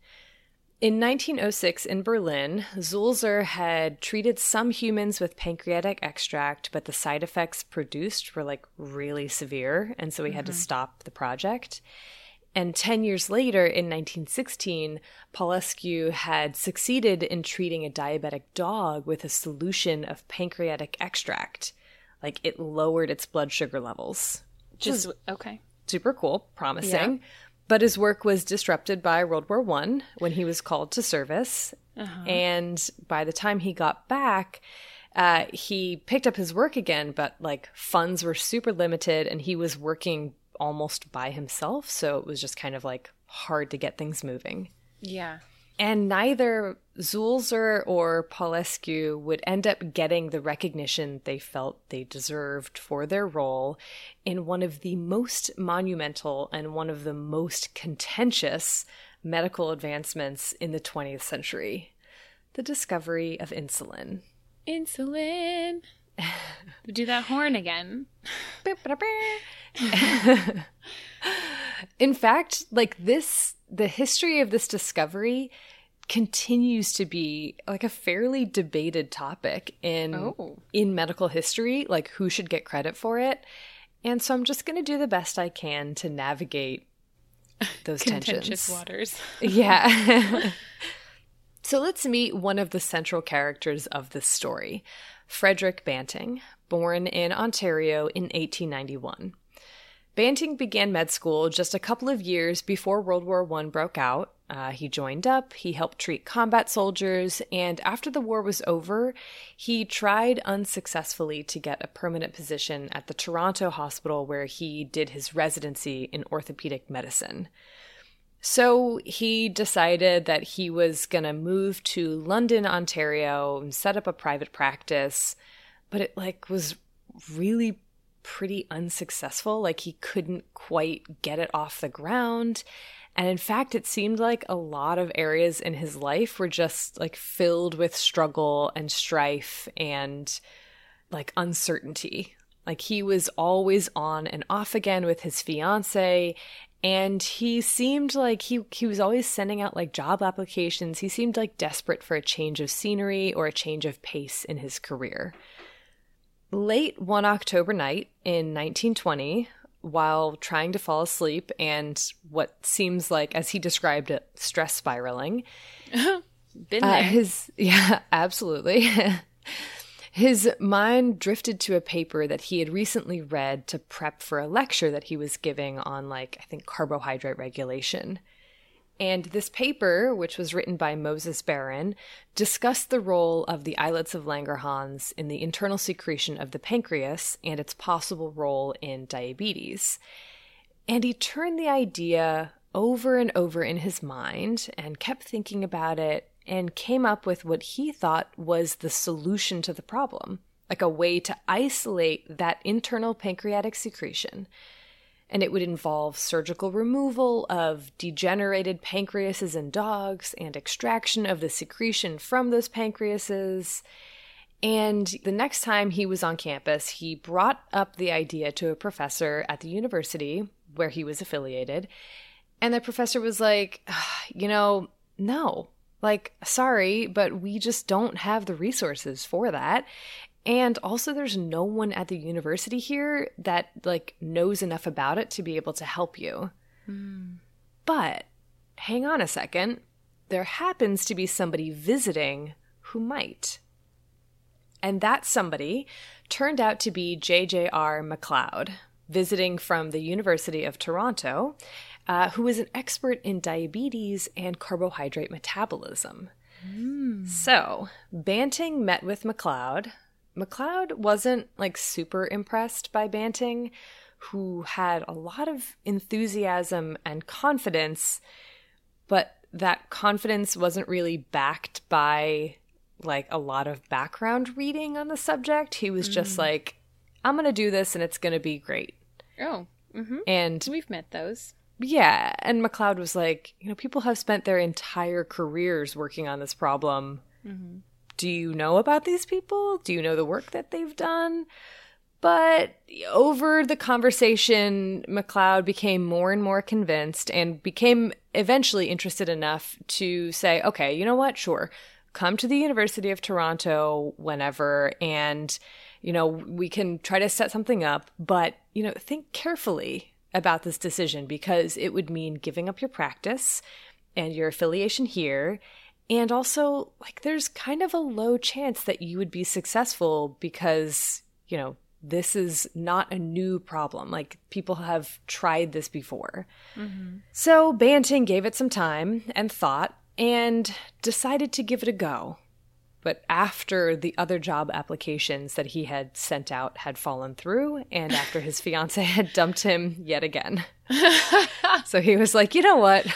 In 1906 in Berlin, Sulzer had treated some humans with pancreatic extract, but the side effects produced were like really severe, and so he had to stop the project. And 10 years later, in 1916, Paulescu had succeeded in treating a diabetic dog with a solution of pancreatic extract. Like, it lowered its blood sugar levels. Just, okay. Super cool, promising. Yeah. But his work was disrupted by World War I when he was called to service. Uh-huh. And by the time he got back, he picked up his work again, but like funds were super limited and he was working almost by himself. So it was just kind of like hard to get things moving. Yeah. And neither Zulzer or Paulescu would end up getting the recognition they felt they deserved for their role in one of the most monumental and one of the most contentious medical advancements in the 20th century, the discovery of insulin. Insulin. Do that horn again. In fact, like this, the history of this discovery continues to be like a fairly debated topic in medical history, like who should get credit for it. And so I'm just going to do the best I can to navigate those contentious waters. Yeah. So let's meet one of the central characters of this story, Frederick Banting, born in Ontario in 1891. Banting began med school just a couple of years before World War I broke out. He joined up, he helped treat combat soldiers, and after the war was over, he tried unsuccessfully to get a permanent position at the Toronto hospital where he did his residency in orthopedic medicine. So he decided that he was going to move to London, Ontario, and set up a private practice, but it like was really pretty unsuccessful. Like he couldn't quite get it off the ground. And in fact, it seemed like a lot of areas in his life were just like filled with struggle and strife and like uncertainty. Like he was always on and off again with his fiancée. And he seemed like he was always sending out like job applications. He seemed like desperate for a change of scenery or a change of pace in his career. Late one October night in 1920, while trying to fall asleep and what seems like, as he described it, stress spiraling. Been there. Yeah, absolutely. His mind drifted to a paper that he had recently read to prep for a lecture that he was giving on, like, I think, carbohydrate regulation. And this paper, which was written by Moses Barron, discussed the role of the islets of Langerhans in the internal secretion of the pancreas and its possible role in diabetes. And he turned the idea over and over in his mind and kept thinking about it, and came up with what he thought was the solution to the problem, like a way to isolate that internal pancreatic secretion. And it would involve surgical removal of degenerated pancreases in dogs and extraction of the secretion from those pancreases. And the next time he was on campus, he brought up the idea to a professor at the university where he was affiliated. And the professor was like, you know, no. Like, sorry, but we just don't have the resources for that. And also there's no one at the university here that, like, knows enough about it to be able to help you. Mm. But hang on a second. There happens to be somebody visiting who might. And that somebody turned out to be J.J.R. McLeod, visiting from the University of Toronto, who is an expert in diabetes and carbohydrate metabolism. Mm. So Banting met with McLeod. McLeod wasn't like super impressed by Banting, who had a lot of enthusiasm and confidence, but that confidence wasn't really backed by like a lot of background reading on the subject. He was just like, I'm going to do this and it's going to be great. Oh, and we've met those. Yeah, and McLeod was like, you know, people have spent their entire careers working on this problem. Mm-hmm. Do you know about these people? Do you know the work that they've done? But over the conversation, McLeod became more and more convinced and became eventually interested enough to say, okay, you know what? Sure. Come to the University of Toronto whenever and, you know, we can try to set something up. But, you know, think carefully about this decision because it would mean giving up your practice and your affiliation here. And also, like, there's kind of a low chance that you would be successful because, you know, this is not a new problem. Like, people have tried this before. Mm-hmm. So Banting gave it some time and thought and decided to give it a go. But after the other job applications that he had sent out had fallen through, and after his fiance had dumped him yet again. So he was like, you know what?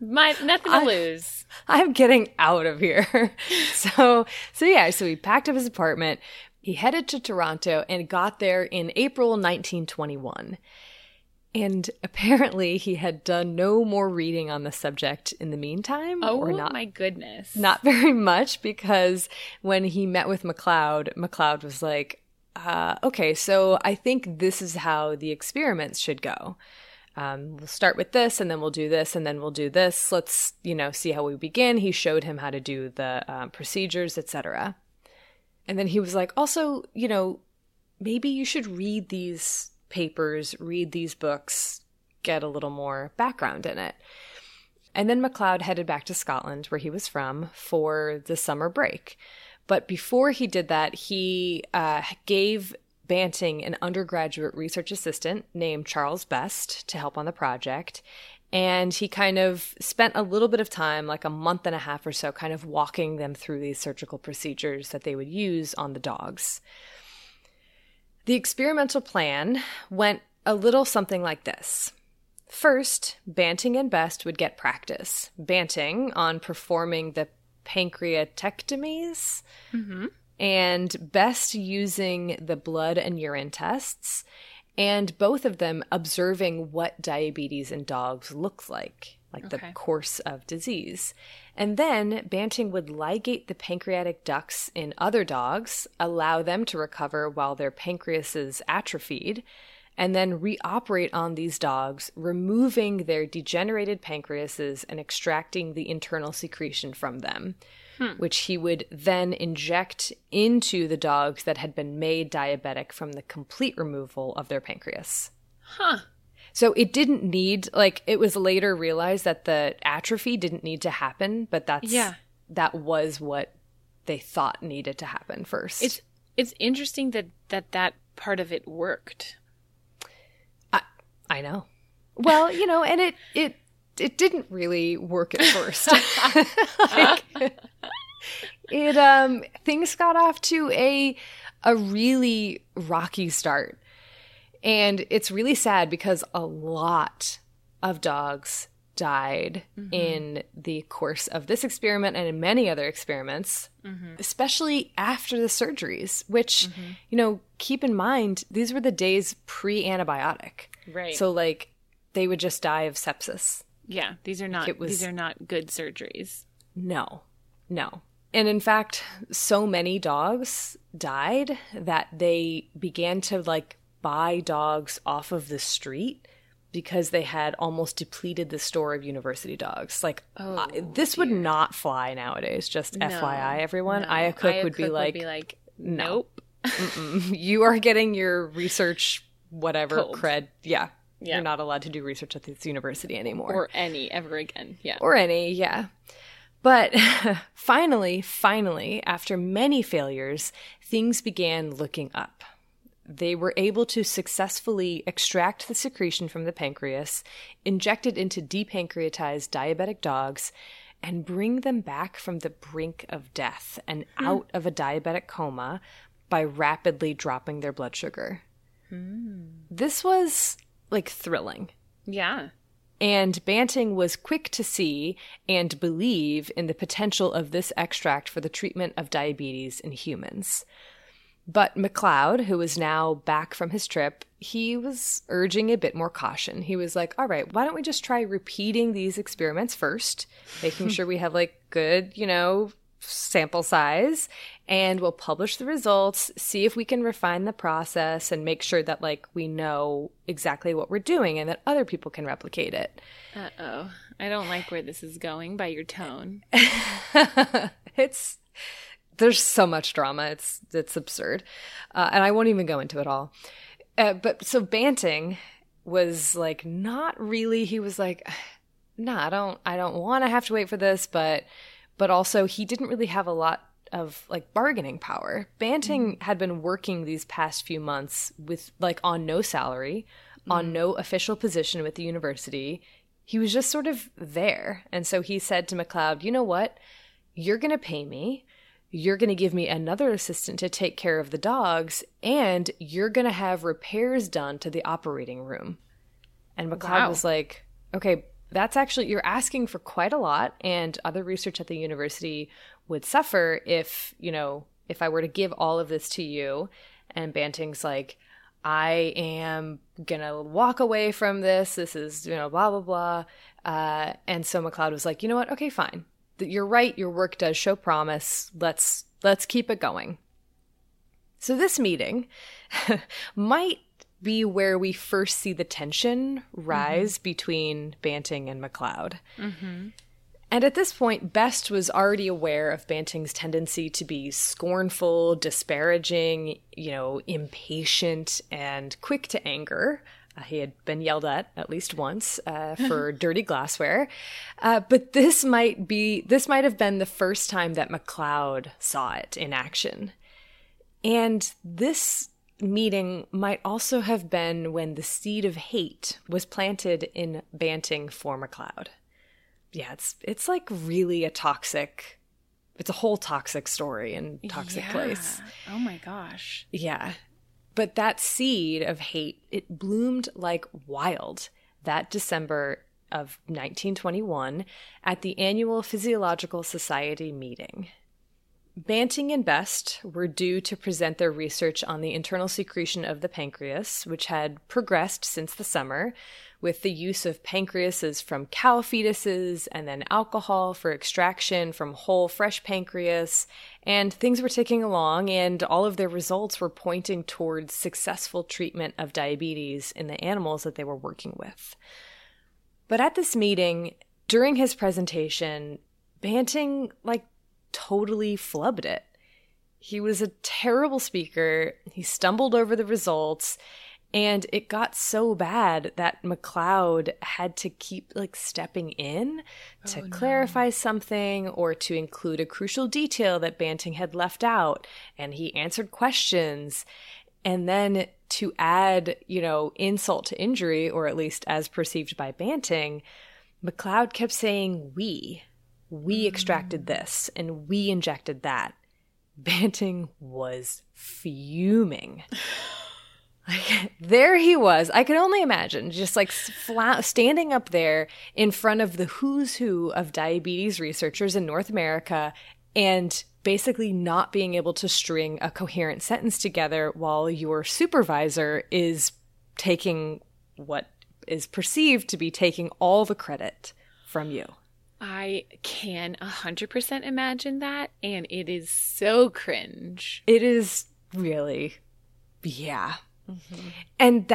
Nothing to lose. I'm getting out of here. So he packed up his apartment. He headed to Toronto and got there in April 1921. And apparently he had done no more reading on the subject in the meantime. My goodness. Not very much, because when he met with McLeod, McLeod was like, okay, so I think this is how the experiments should go. We'll start with this, and then we'll do this, and then we'll do this. Let's, see how we begin. He showed him how to do the procedures, etc. And then he was like, also, maybe you should read these papers, read these books, get a little more background in it. And then McLeod headed back to Scotland, where he was from, for the summer break. But before he did that, he gave Banting an undergraduate research assistant named Charles Best to help on the project. And he kind of spent a little bit of time, like a month and a half or so, kind of walking them through these surgical procedures that they would use on the dogs. The experimental plan went a little something like this. First, Banting and Best would get practice. Banting on performing the pancreatectomies, mm-hmm. and Best using the blood and urine tests, and both of them observing what diabetes in dogs looks like okay. the course of disease. And then Banting would ligate the pancreatic ducts in other dogs, allow them to recover while their pancreases atrophied, and then reoperate on these dogs, removing their degenerated pancreases and extracting the internal secretion from them, which he would then inject into the dogs that had been made diabetic from the complete removal of their pancreas. Huh. So it didn't need, it was later realized that the atrophy didn't need to happen, but that was what they thought needed to happen first. It's interesting that part of it worked. I know. Well, and it didn't really work at first. Things got off to a really rocky start. And it's really sad because a lot of dogs died mm-hmm. in the course of this experiment and in many other experiments, mm-hmm. especially after the surgeries, which, mm-hmm. Keep in mind, these were the days pre-antibiotic. Right. So, they would just die of sepsis. Yeah. These are not good surgeries. No. And in fact, so many dogs died that they began to, buy dogs off of the street because they had almost depleted the store of university dogs. This would not fly nowadays, just no, FYI, everyone. No. Aya Cook would be like, nope. You are getting your research, whatever, cold. Cred. Yeah. You're not allowed to do research at this university anymore. Or any, ever again. Yeah. Or any, yeah. But finally, after many failures, things began looking up. They were able to successfully extract the secretion from the pancreas, inject it into depancreatized diabetic dogs, and bring them back from the brink of death and out of a diabetic coma by rapidly dropping their blood sugar. This was, thrilling. Yeah. And Banting was quick to see and believe in the potential of this extract for the treatment of diabetes in humans. But McLeod, who was now back from his trip, he was urging a bit more caution. He was like, all right, why don't we just try repeating these experiments first, making sure we have good, sample size, and we'll publish the results, see if we can refine the process and make sure that we know exactly what we're doing and that other people can replicate it. Uh-oh. I don't like where this is going by your tone. There's so much drama. It's absurd. And I won't even go into it all. So Banting was not really, he was like, nah, I don't want to have to wait for this. But also he didn't really have a lot of like bargaining power. Banting had been working these past few months with like on no salary, on no official position with the university. He was just sort of there. And so he said to McLeod, you know what? You're going to pay me. You're going to give me another assistant to take care of the dogs, and you're going to have repairs done to the operating room. And McLeod was like, okay, that's actually, you're asking for quite a lot, and other research at the university would suffer if, you know, if I were to give all of this to you. And Banting's like, I am going to walk away from this. This is, you know, blah, blah, blah. And so McLeod was like, you know what? Okay, fine. You're right. Your work does show promise. Let's keep it going. So this meeting might be where we first see the tension rise between Banting and McLeod. And at this point, Best was already aware of Banting's tendency to be scornful, disparaging, you know, impatient, and quick to anger. He had been yelled at least once for dirty glassware. But this might have been the first time that McLeod saw it in action. And this meeting might also have been when the seed of hate was planted in Banting for McLeod. Yeah, it's like really it's a whole toxic story and toxic place. Oh my gosh. Yeah. But that seed of hate, it bloomed like wild that December of 1921 at the annual Physiological Society meeting. Banting and Best were due to present their research on the internal secretion of the pancreas, which had progressed since the summer, with the use of pancreases from cow fetuses and then alcohol for extraction from whole fresh pancreas. And things were ticking along, and all of their results were pointing towards successful treatment of diabetes in the animals that they were working with. But at this meeting, during his presentation, Banting, totally flubbed it. He was a terrible speaker. He stumbled over the results, and it got so bad that McLeod had to keep stepping in to clarify something or to include a crucial detail that Banting had left out. And he answered questions. And then to add, insult to injury, or at least as perceived by Banting, McLeod kept saying, we extracted this and we injected that. Banting was fuming. There he was. I could only imagine just standing up there in front of the who's who of diabetes researchers in North America and basically not being able to string a coherent sentence together while your supervisor is taking what is perceived to be taking all the credit from you. I can 100% imagine that, and it is so cringe. It is really, yeah. And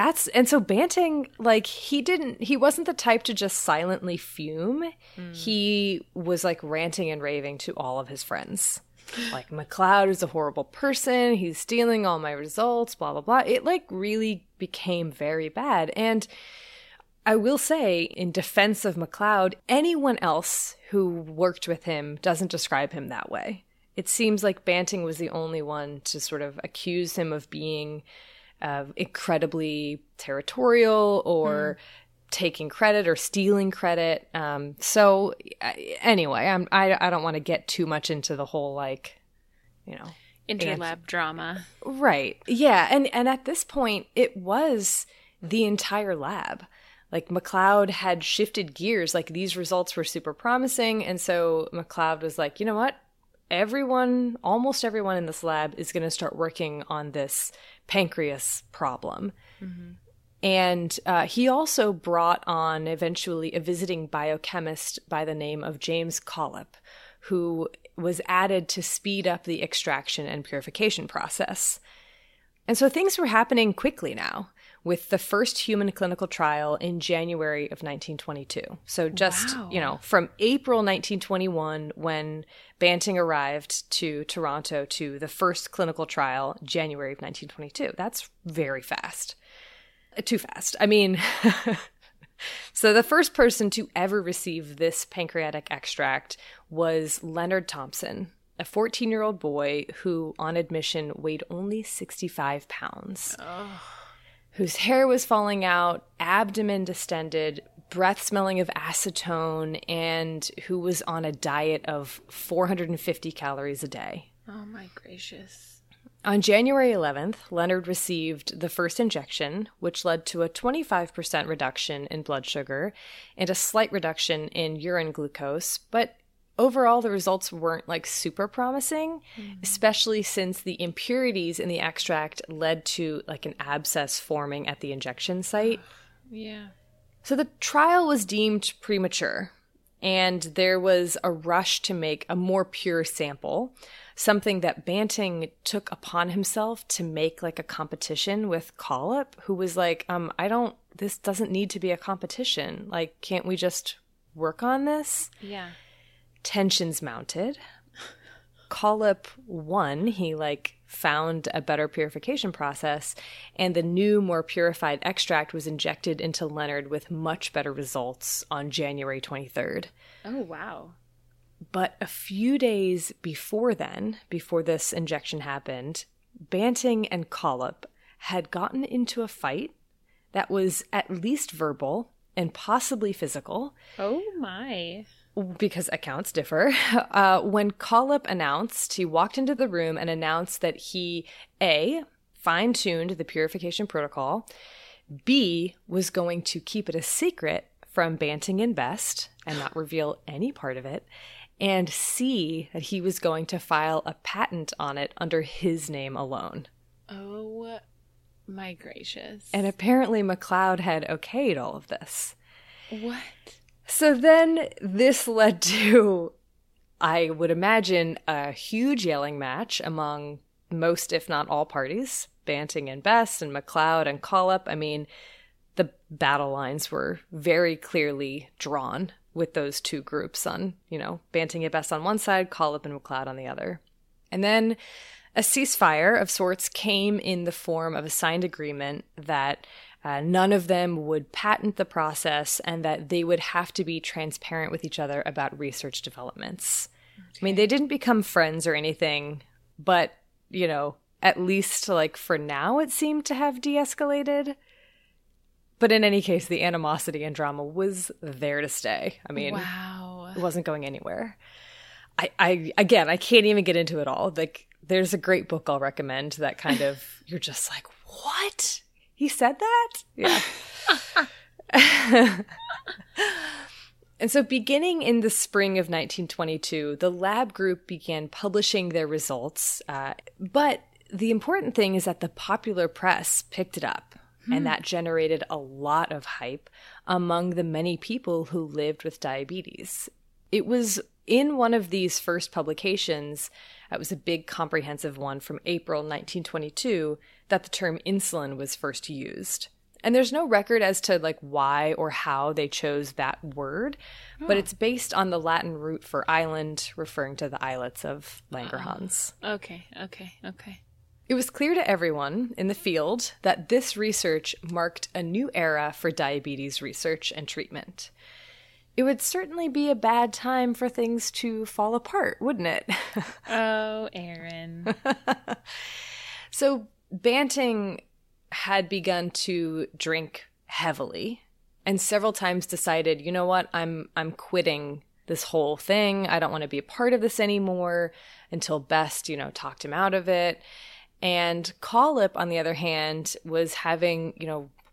so Banting, he wasn't the type to just silently fume. He was ranting and raving to all of his friends. McLeod is a horrible person. He's stealing all my results, blah, blah, blah. It really became very bad. And I will say, in defense of McLeod, anyone else who worked with him doesn't describe him that way. It seems like Banting was the only one to sort of accuse him of being incredibly territorial or taking credit or stealing credit. Anyway, I don't want to get too much into the whole interlab drama. Right. Yeah. And at this point, it was the entire lab. McLeod had shifted gears. These results were super promising. And so McLeod was like, you know what? Almost everyone in this lab is going to start working on this pancreas problem. And he also brought on eventually a visiting biochemist by the name of James Collip, who was added to speed up the extraction and purification process. And so things were happening quickly now, with the first human clinical trial in January of 1922. So just, from April 1921, when Banting arrived to Toronto, to the first clinical trial, January of 1922. That's very fast. Too fast. I mean, so the first person to ever receive this pancreatic extract was Leonard Thompson, a 14-year-old boy who, on admission, weighed only 65 pounds, whose hair was falling out, abdomen distended, breath smelling of acetone, and who was on a diet of 450 calories a day. Oh, my gracious. On January 11th, Leonard received the first injection, which led to a 25% reduction in blood sugar and a slight reduction in urine glucose. But overall, the results weren't like super promising, especially since the impurities in the extract led to like an abscess forming at the injection site. Yeah. So the trial was deemed premature, and there was a rush to make a more pure sample, something that Banting took upon himself to make like a competition with Collip, who was like, this doesn't need to be a competition. Like, can't we just work on this? Yeah. Tensions mounted. Collip won. He found a better purification process, and the new, more purified extract was injected into Leonard with much better results on January 23rd. Oh, wow. But a few days before then, before this injection happened, Banting and Collip had gotten into a fight that was at least verbal and possibly physical. Oh, my. Because accounts differ. When Collip announced, he walked into the room and announced that he, A, fine-tuned the purification protocol, B, was going to keep it a secret from Banting and Best and not reveal any part of it, and C, that he was going to file a patent on it under his name alone. Oh, my gracious. And apparently McLeod had okayed all of this. What? So then this led to, I would imagine, a huge yelling match among most, if not all, parties. Banting and Best and McLeod and Collip. I mean, the battle lines were very clearly drawn with those two groups on, Banting and Best on one side, Collip and McLeod on the other. And then a ceasefire of sorts came in the form of a signed agreement that none of them would patent the process and that they would have to be transparent with each other about research developments. Okay. I mean, they didn't become friends or anything, but, at least for now it seemed to have de-escalated. But in any case, the animosity and drama was there to stay. I mean, wow. It wasn't going anywhere. I can't even get into it all. There's a great book I'll recommend that kind of, you're just like, what? He said that? Yeah. And so beginning in the spring of 1922, the lab group began publishing their results. But the important thing is that the popular press picked it up. And that generated a lot of hype among the many people who lived with diabetes. It was in one of these first publications, it was a big comprehensive one from April 1922, that the term insulin was first used. And there's no record as to why or how they chose that word, but it's based on the Latin root for island, referring to the islets of Langerhans. Okay. It was clear to everyone in the field that this research marked a new era for diabetes research and treatment. It would certainly be a bad time for things to fall apart, wouldn't it? Oh, Erin. So Banting had begun to drink heavily and several times decided, you know what, I'm quitting this whole thing. I don't want to be a part of this anymore, until Best, talked him out of it. And Collip, on the other hand, was having,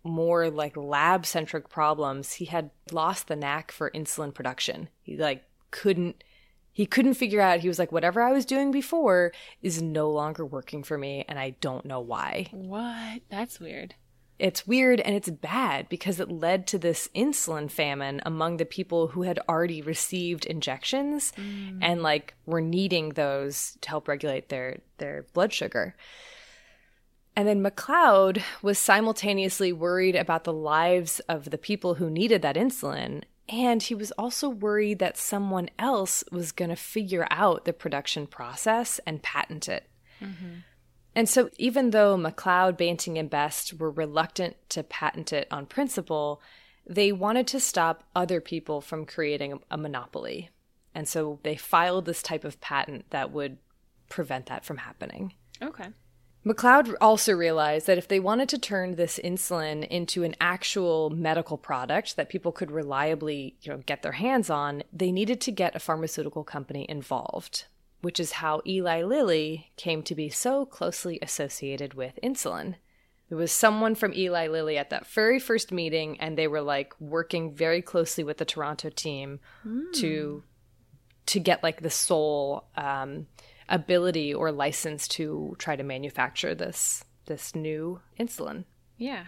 more lab-centric problems. He had lost the knack for insulin production. He couldn't figure out. He was like, whatever I was doing before is no longer working for me, and I don't know why. What? That's weird. It's weird, and it's bad because it led to this insulin famine among the people who had already received injections and were needing those to help regulate their blood sugar. And then McLeod was simultaneously worried about the lives of the people who needed that insulin, and he was also worried that someone else was going to figure out the production process and patent it. Mm-hmm. And so even though McLeod, Banting, and Best were reluctant to patent it on principle, they wanted to stop other people from creating a monopoly. And so they filed this type of patent that would prevent that from happening. Okay. McLeod also realized that if they wanted to turn this insulin into an actual medical product that people could reliably, get their hands on, they needed to get a pharmaceutical company involved, which is how Eli Lilly came to be so closely associated with insulin. There was someone from Eli Lilly at that very first meeting, and they were working very closely with the Toronto team to get the sole ability or license to try to manufacture this new insulin. Yeah.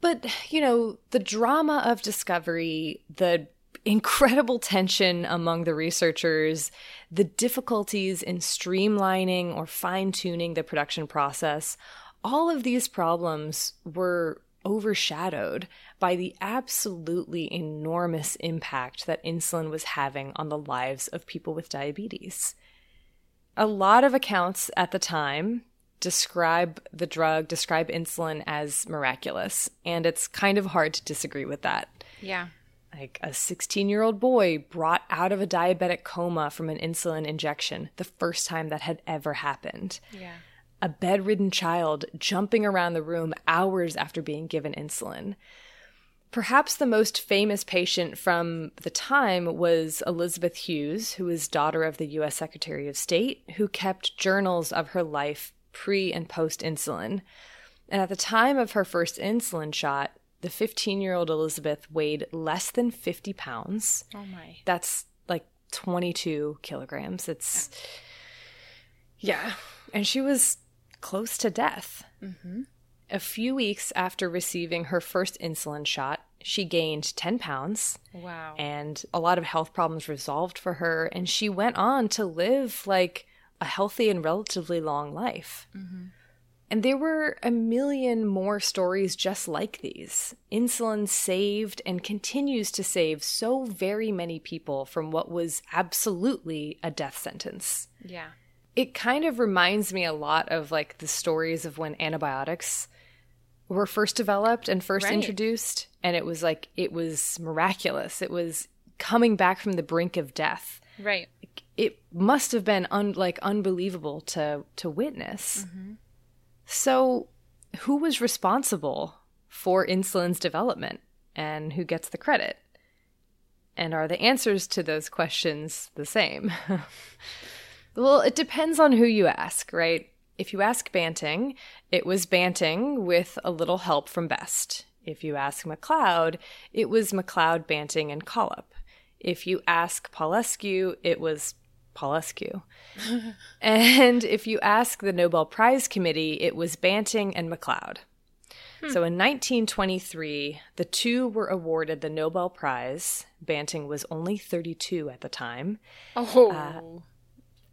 But, the drama of discovery, the incredible tension among the researchers, the difficulties in streamlining or fine-tuning the production process, all of these problems were overshadowed by the absolutely enormous impact that insulin was having on the lives of people with diabetes. A lot of accounts at the time describe insulin as miraculous, and it's kind of hard to disagree with that. Yeah. A 16-year-old boy brought out of a diabetic coma from an insulin injection, the first time that had ever happened. Yeah. A bedridden child jumping around the room hours after being given insulin. Perhaps the most famous patient from the time was Elizabeth Hughes, who was daughter of the U.S. Secretary of State, who kept journals of her life pre- and post-insulin. And at the time of her first insulin shot, the 15-year-old Elizabeth weighed less than 50 pounds. Oh, my. That's 22 kilograms. It's... yeah. And she was close to death. Mm-hmm. A few weeks after receiving her first insulin shot, she gained 10 pounds. Wow. And a lot of health problems resolved for her. And she went on to live a healthy and relatively long life. Mm-hmm. And there were a million more stories just like these. Insulin saved and continues to save so very many people from what was absolutely a death sentence. Yeah. It kind of reminds me a lot of the stories of when antibiotics were first developed and first introduced. And it was it was miraculous. It was coming back from the brink of death. Right. It must have been unbelievable to witness. Mm-hmm. So who was responsible for insulin's development and who gets the credit? And are the answers to those questions the same? Well, it depends on who you ask, right? If you ask Banting, it was Banting with a little help from Best. If you ask McLeod, it was McLeod, Banting, and Collip. If you ask Paulescu, it was Paulescu. And if you ask the Nobel Prize Committee, it was Banting and McLeod. So in 1923, the two were awarded the Nobel Prize. Banting was only 32 at the time. Oh,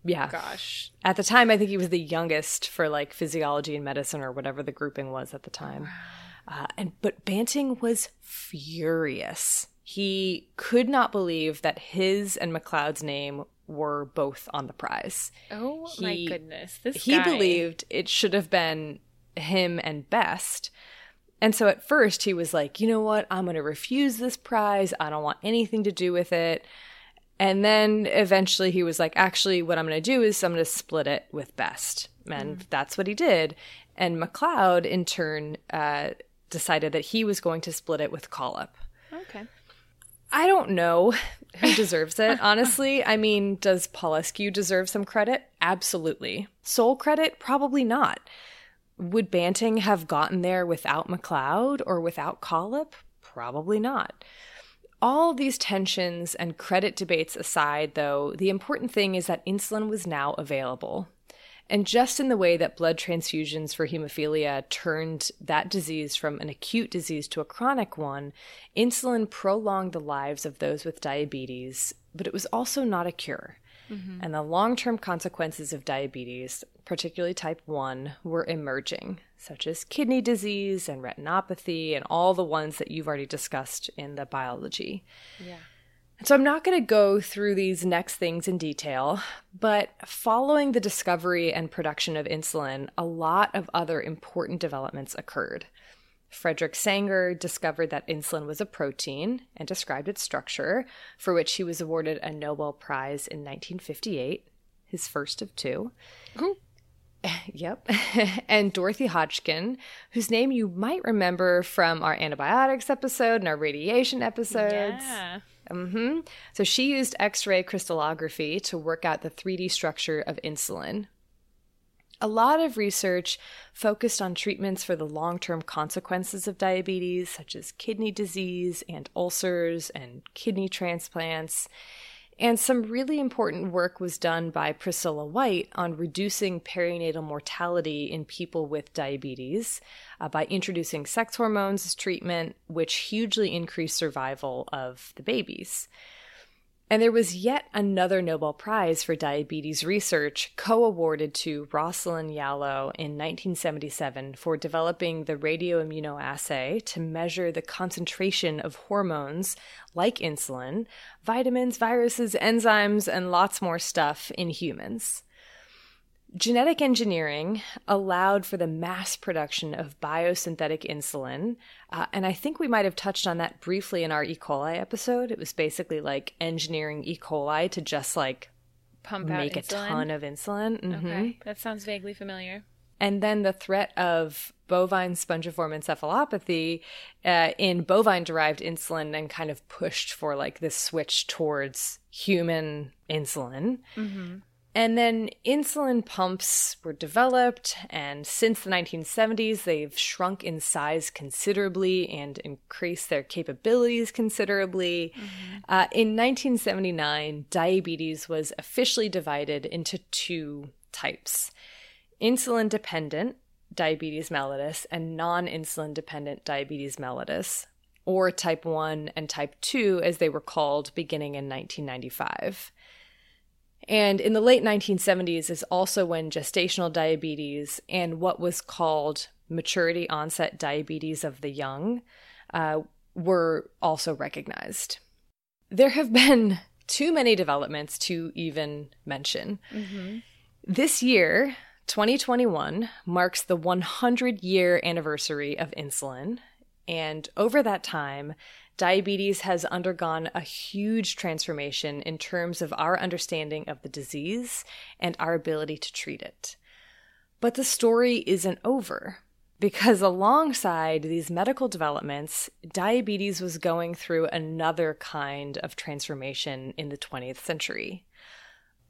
yeah. Gosh. At the time, I think he was the youngest for physiology and medicine or whatever the grouping was at the time. But Banting was furious. He could not believe that his and McLeod's name were both on the prize. Oh, my goodness. He believed it should have been him and Best. And so at first he was like, you know what? I'm going to refuse this prize. I don't want anything to do with it. And then eventually he was like, actually, what I'm going to do is I'm going to split it with Best. And that's what he did. And McLeod, in turn, decided that he was going to split it with Collip. Okay. I don't know who deserves it, honestly. I mean, does Paulescu deserve some credit? Absolutely. Sole credit? Probably not. Would Banting have gotten there without McLeod or without Collip? Probably not. All these tensions and credit debates aside, though, the important thing is that insulin was now available. And just in the way that blood transfusions for hemophilia turned that disease from an acute disease to a chronic one, insulin prolonged the lives of those with diabetes, but it was also not a cure. Mm-hmm. And the long-term consequences of diabetes, particularly type 1, were emerging, such as kidney disease and retinopathy and all the ones that you've already discussed in the biology. Yeah. And so I'm not going to go through these next things in detail, but following the discovery and production of insulin, a lot of other important developments occurred. Frederick Sanger discovered that insulin was a protein and described its structure, for which he was awarded a Nobel Prize in 1958, his first of two. Mm-hmm. Yep. And Dorothy Hodgkin, whose name you might remember from our antibiotics episode and our radiation episodes. Yeah. Mm-hmm. So she used X-ray crystallography to work out the 3D structure of insulin. A lot of research focused on treatments for the long-term consequences of diabetes, such as kidney disease and ulcers and kidney transplants. And some really important work was done by Priscilla White on reducing perinatal mortality in people with diabetes by introducing sex hormones as treatment, which hugely increased survival of the babies. And there was yet another Nobel Prize for diabetes research co-awarded to Rosalind Yalow in 1977 for developing the radioimmunoassay to measure the concentration of hormones like insulin, vitamins, viruses, enzymes, and lots more stuff in humans. Genetic engineering allowed for the mass production of biosynthetic insulin, and I think we might have touched on that briefly in our E. coli episode. It was basically like engineering E. coli to just like pump out insulin. Make a ton of insulin. Mm-hmm. Okay, that sounds vaguely familiar. And then the threat of bovine spongiform encephalopathy in bovine-derived insulin and kind of pushed for like this switch towards human insulin. Mm-hmm. And then insulin pumps were developed, and since the 1970s, they've shrunk in size considerably and increased their capabilities considerably. Mm-hmm. In 1979, diabetes was officially divided into two types: insulin-dependent diabetes mellitus and non-insulin-dependent diabetes mellitus, or type 1 and type 2, as they were called, beginning in 1995. And in the late 1970s is also when gestational diabetes and what was called maturity onset diabetes of the young were also recognized. There have been too many developments to even mention. Mm-hmm. This year, 2021, marks the 100-year anniversary of insulin. And over that time, diabetes has undergone a huge transformation in terms of our understanding of the disease and our ability to treat it. But the story isn't over, because alongside these medical developments, diabetes was going through another kind of transformation in the 20th century.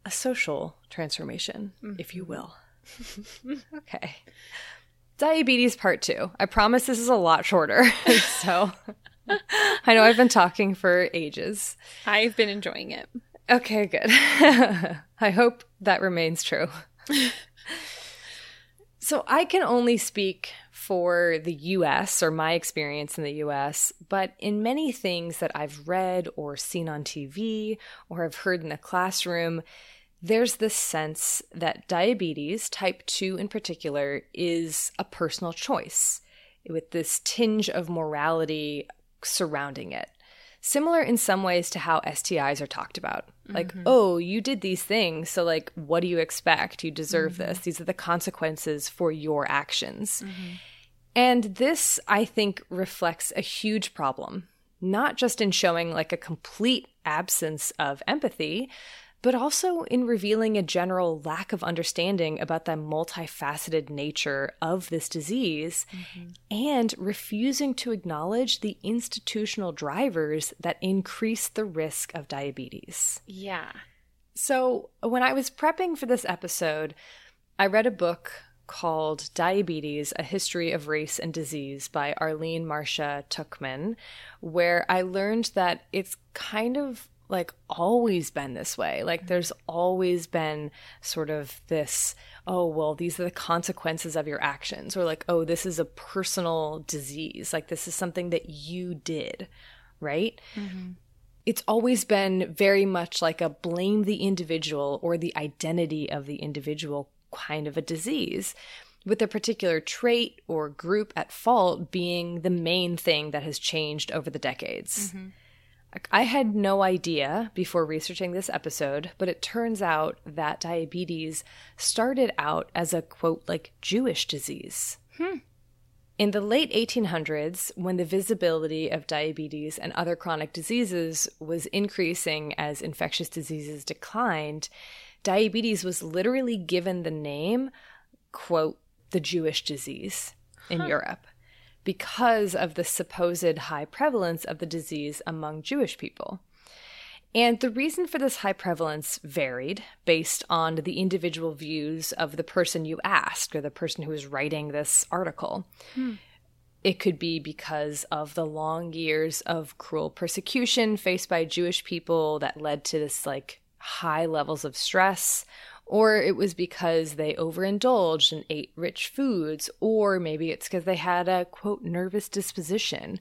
A social transformation, if you will. Okay. Diabetes part 2. I promise this is a lot shorter, so... I know I've been talking for ages. I've been enjoying it. Okay, good. I hope that remains true. So I can only speak for the U.S. or my experience in the U.S., but in many things that I've read or seen on TV or have heard in the classroom, there's this sense that diabetes, type 2 in particular, is a personal choice with this tinge of morality surrounding it. Similar in some ways to how STIs are talked about. Like, oh, you did these things, so like, what do you expect? You deserve this. These are the consequences for your actions. And this, I think, reflects a huge problem, not just in showing like a complete absence of empathy, but also in revealing a general lack of understanding about the multifaceted nature of this disease and refusing to acknowledge the institutional drivers that increase the risk of diabetes. Yeah. So when I was prepping for this episode, I read a book called Diabetes, A History of Race and Disease by Arlene Marcia Tuchman, where I learned that it's kind of like always been this way. Like there's always been sort of this, oh, well, these are the consequences of your actions, or like, oh, this is a personal disease. Like this is something that you did, right? It's always been very much like a blame the individual or the identity of the individual kind of a disease, with a particular trait or group at fault being the main thing that has changed over the decades. I had no idea before researching this episode, but it turns out that diabetes started out as a, quote, like Jewish disease. In the late 1800s, when the visibility of diabetes and other chronic diseases was increasing as infectious diseases declined, diabetes was literally given the name, quote, the Jewish disease in Europe, because of the supposed high prevalence of the disease among Jewish people. And the reason for this high prevalence varied based on the individual views of the person you asked or the person who was writing this article. It could be because of the long years of cruel persecution faced by Jewish people that led to this like high levels of stress, or it was because they overindulged and ate rich foods, or maybe it's because they had a, quote, nervous disposition,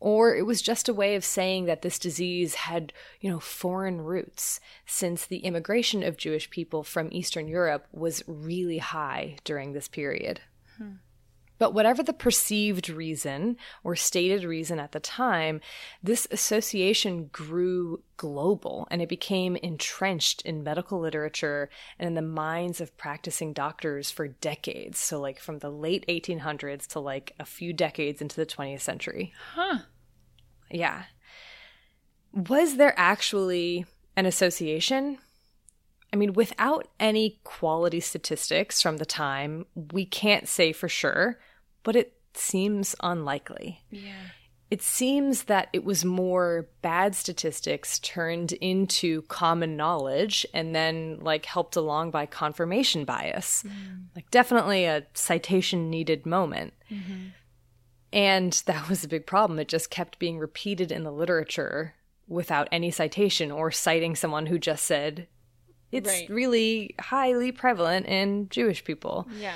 or it was just a way of saying that this disease had, you know, foreign roots, since the immigration of Jewish people from Eastern Europe was really high during this period. But whatever the perceived reason or stated reason at the time, this association grew global and it became entrenched in medical literature and in the minds of practicing doctors for decades. So like from the late 1800s to like a few decades into the 20th century. Yeah. Was there actually an association? I mean, without any quality statistics from the time, we can't say for sure. But it seems unlikely. Yeah. It seems that it was more bad statistics turned into common knowledge and then like helped along by confirmation bias. Like definitely a citation needed moment. And that was a big problem. It just kept being repeated in the literature without any citation or citing someone who just said, it's really highly prevalent in Jewish people. Yeah.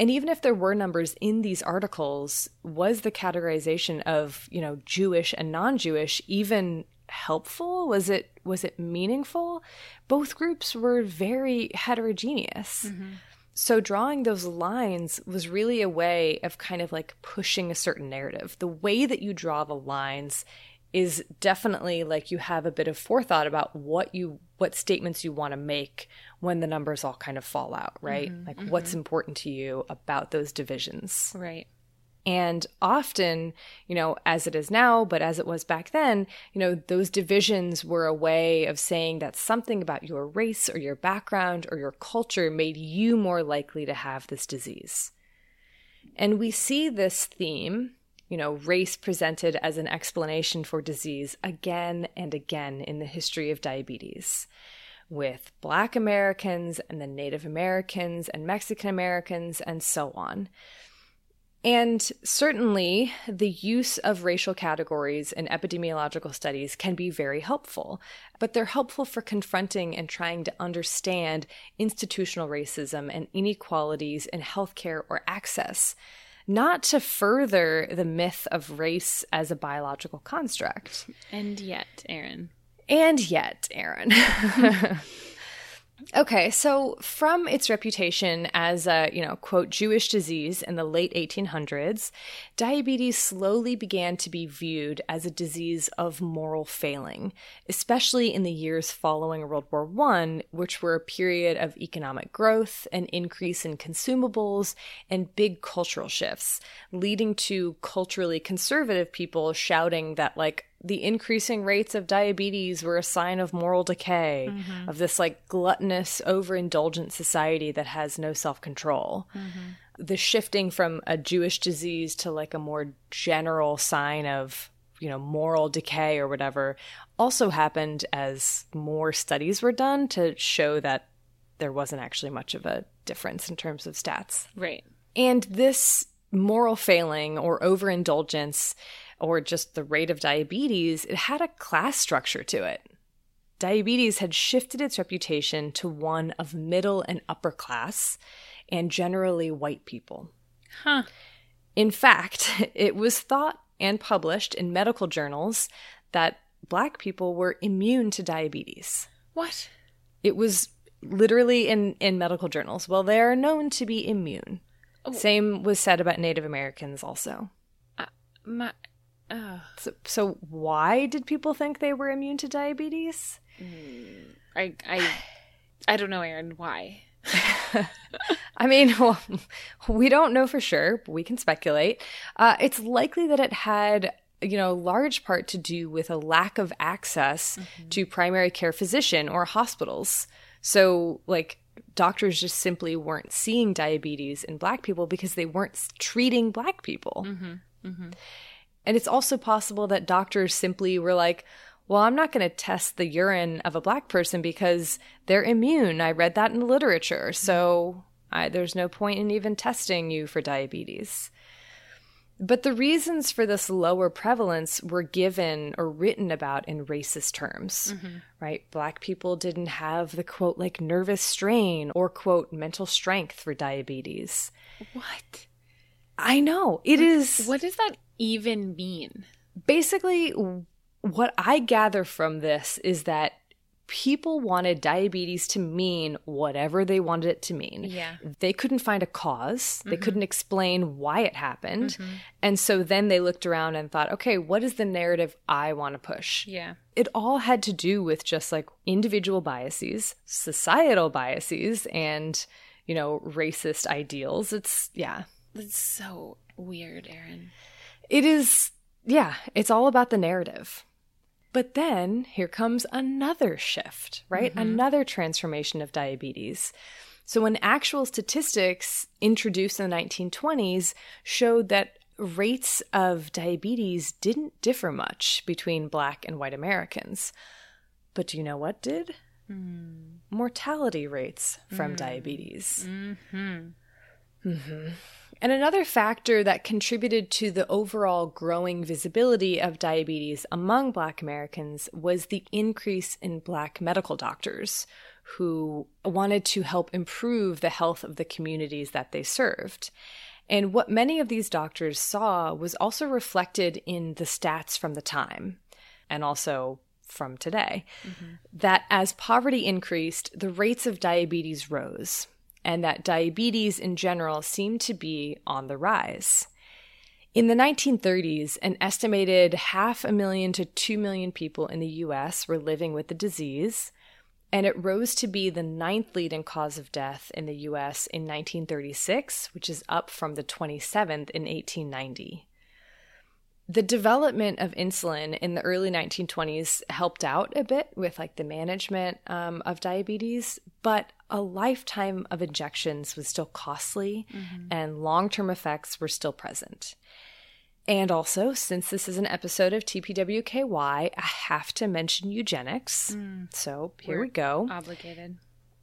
And even if there were numbers in these articles, was the categorization of, you know, Jewish and non-Jewish even helpful? Was it meaningful? Both groups were very heterogeneous. So drawing those lines was really a way of kind of like pushing a certain narrative. The way that you draw the lines is definitely like you have a bit of forethought about what statements you want to make when the numbers all kind of fall out, right? Like what's important to you about those divisions. Right. And often, you know, as it is now, but as it was back then, you know, those divisions were a way of saying that something about your race or your background or your culture made you more likely to have this disease. And we see this theme, you know, race presented as an explanation for disease again and again in the history of diabetes, with Black Americans and then Native Americans and Mexican Americans and so on. And certainly the use of racial categories in epidemiological studies can be very helpful, but they're helpful for confronting and trying to understand institutional racism and inequalities in healthcare or access, not to further the myth of race as a biological construct. And yet, Erin. Okay, so from its reputation as a, you know, quote, Jewish disease in the late 1800s, diabetes slowly began to be viewed as a disease of moral failing, especially in the years following World War I, which were a period of economic growth, an increase in consumables, and big cultural shifts, leading to culturally conservative people shouting that, like, the increasing rates of diabetes were a sign of moral decay, of this like gluttonous, overindulgent society that has no self-control. The shifting from a Jewish disease to like a more general sign of, you know, moral decay or whatever also happened as more studies were done to show that there wasn't actually much of a difference in terms of stats. Right. And this moral failing or overindulgence or just the rate of diabetes, it had a class structure to it. Diabetes had shifted its reputation to one of middle and upper class, and generally white people. In fact, it was thought and published in medical journals that Black people were immune to diabetes. What? It was literally in medical journals. Well, they are known to be immune. Oh. Same was said about Native Americans also. So why did people think they were immune to diabetes? I don't know, Erin. Why? I mean, well, we don't know for sure, but we can speculate. It's likely that it had, large part to do with a lack of access to primary care physician or hospitals. So, doctors just simply weren't seeing diabetes in Black people because they weren't treating Black people. And it's also possible that doctors simply were like, well, I'm not going to test the urine of a Black person because they're immune. I read that in the literature. So there's no point in even testing you for diabetes. But the reasons for this lower prevalence were given or written about in racist terms, right? Black people didn't have the, quote, nervous strain or, quote, mental strength for diabetes. What? I know. It is... What does that even mean? Basically, what I gather from this is that people wanted diabetes to mean whatever they wanted it to mean. Yeah. They couldn't find a cause. They couldn't explain why it happened. And so then they looked around and thought, okay, what is the narrative I want to push? Yeah. It all had to do with just individual biases, societal biases, and, racist ideals. It's so weird, Erin. It is. Yeah. It's all about the narrative. But then here comes another shift, right? Another transformation of diabetes. So when actual statistics introduced in the 1920s showed that rates of diabetes didn't differ much between Black and white Americans. But do you know what did? Mortality rates from diabetes. And another factor that contributed to the overall growing visibility of diabetes among Black Americans was the increase in Black medical doctors who wanted to help improve the health of the communities that they served. And what many of these doctors saw was also reflected in the stats from the time and also from today, that as poverty increased, the rates of diabetes rose, and that diabetes in general seemed to be on the rise. In the 1930s, an estimated 500,000 to 2 million people in the U.S. were living with the disease, and it rose to be the 9th leading cause of death in the U.S. in 1936, which is up from the 27th in 1890. The development of insulin in the early 1920s helped out a bit with the management of diabetes, but a lifetime of injections was still costly and long-term effects were still present. And also, since this is an episode of TPWKY, I have to mention eugenics. So here we go. Obligated.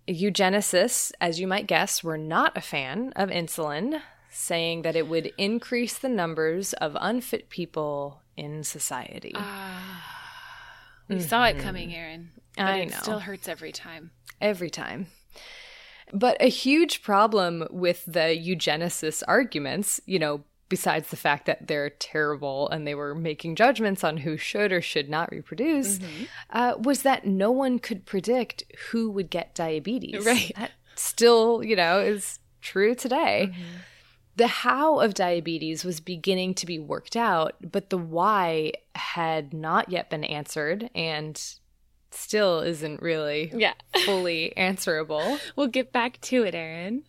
Eugenicists, as you might guess, were not a fan of insulin, saying that it would increase the numbers of unfit people in society. We saw it coming, Erin. I know. It still hurts every time. Every time. But a huge problem with the eugenicist arguments, besides the fact that they're terrible and they were making judgments on who should or should not reproduce, was that no one could predict who would get diabetes. Right. That still, is true today. The how of diabetes was beginning to be worked out, but the why had not yet been answered and still isn't really fully answerable. We'll get back to it, Erin.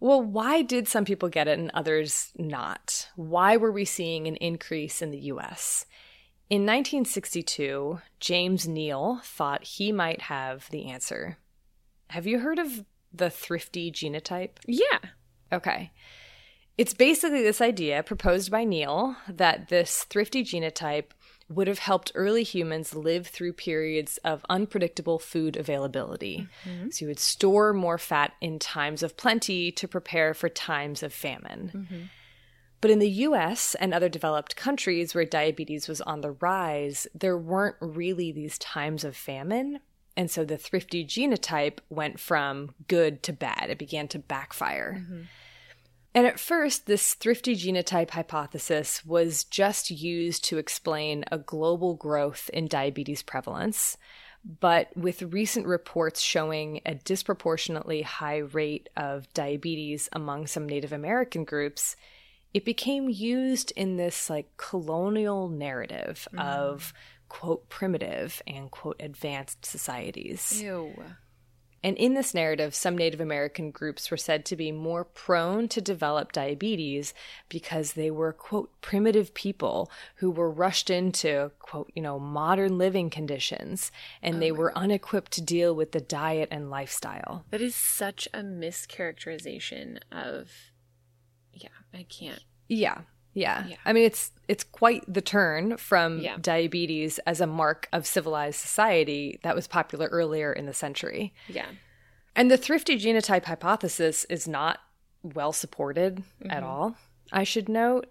Well, why did some people get it and others not? Why were we seeing an increase in the U.S.? In 1962, James Neal thought he might have the answer. Have you heard of the thrifty genotype? Yeah. Okay. It's basically this idea proposed by Neal that this thrifty genotype would have helped early humans live through periods of unpredictable food availability. So you would store more fat in times of plenty to prepare for times of famine. But in the U.S. and other developed countries where diabetes was on the rise, there weren't really these times of famine. And so the thrifty genotype went from good to bad. It began to backfire. And at first, this thrifty genotype hypothesis was just used to explain a global growth in diabetes prevalence. But with recent reports showing a disproportionately high rate of diabetes among some Native American groups, it became used in this colonial narrative of, quote, primitive and, quote, advanced societies. Ew. And in this narrative, some Native American groups were said to be more prone to develop diabetes because they were, quote, primitive people who were rushed into, quote, you know, modern living conditions, and they were unequipped to deal with the diet and lifestyle. That is such a mischaracterization of, Yeah. I mean, it's quite the turn from diabetes as a mark of civilized society that was popular earlier in the century. Yeah. And the thrifty genotype hypothesis is not well supported at all, I should note,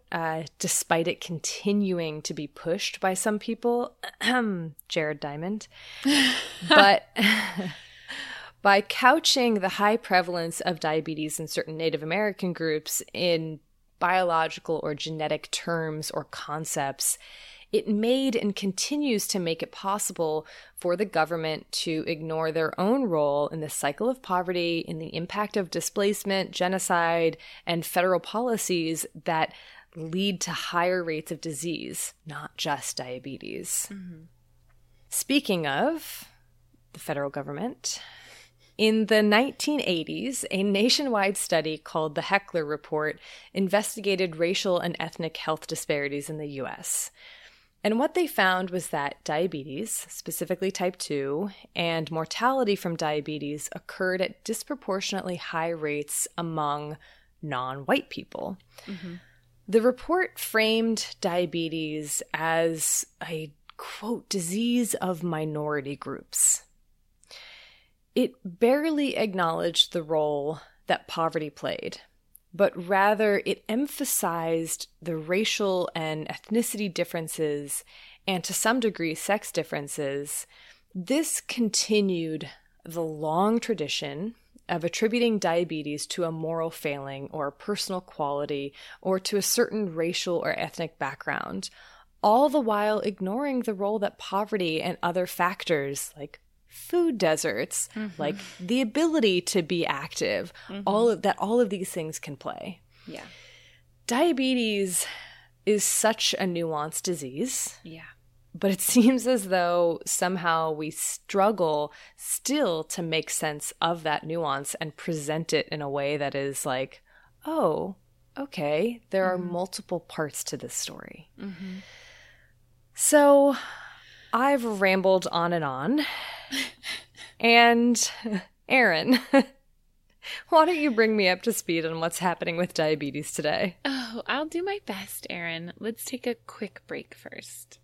despite it continuing to be pushed by some people, Jared Diamond. But by couching the high prevalence of diabetes in certain Native American groups in biological or genetic terms or concepts, it made and continues to make it possible for the government to ignore their own role in the cycle of poverty, in the impact of displacement, genocide, and federal policies that lead to higher rates of disease, not just diabetes. Speaking of the federal government, in the 1980s, a nationwide study called the Heckler Report investigated racial and ethnic health disparities in the U.S. And what they found was that diabetes, specifically type 2, and mortality from diabetes occurred at disproportionately high rates among non-white people. The report framed diabetes as a, quote, disease of minority groups. It barely acknowledged the role that poverty played, but rather it emphasized the racial and ethnicity differences and, to some degree, sex differences. This continued the long tradition of attributing diabetes to a moral failing or a personal quality or to a certain racial or ethnic background, all the while ignoring the role that poverty and other factors like food deserts, like the ability to be active, all of these things can play. Yeah. Diabetes is such a nuanced disease. Yeah. But it seems as though somehow we struggle still to make sense of that nuance and present it in a way that is like, oh, okay, there are multiple parts to this story. So I've rambled on and on. And Erin, why don't you bring me up to speed on what's happening with diabetes today? Oh, I'll do my best, Erin. Let's take a quick break first.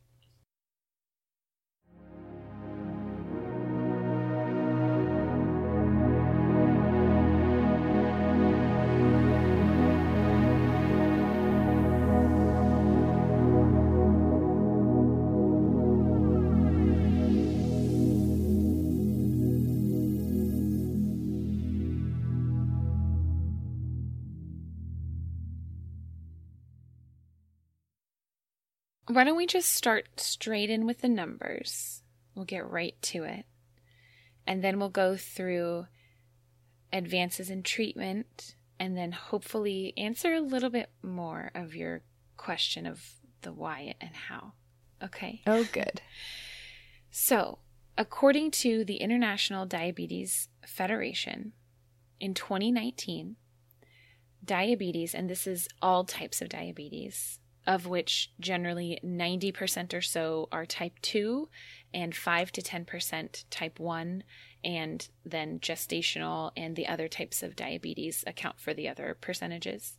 Why don't we just start straight in with the numbers? We'll get right to it. And then we'll go through advances in treatment and then hopefully answer a little bit more of your question of the why and how. Okay. Oh, good. So, according to the International Diabetes Federation, in 2019, diabetes, and this is all types of diabetes, of which generally 90% or so are type 2 and 5 to 10% type 1, and then gestational and the other types of diabetes account for the other percentages.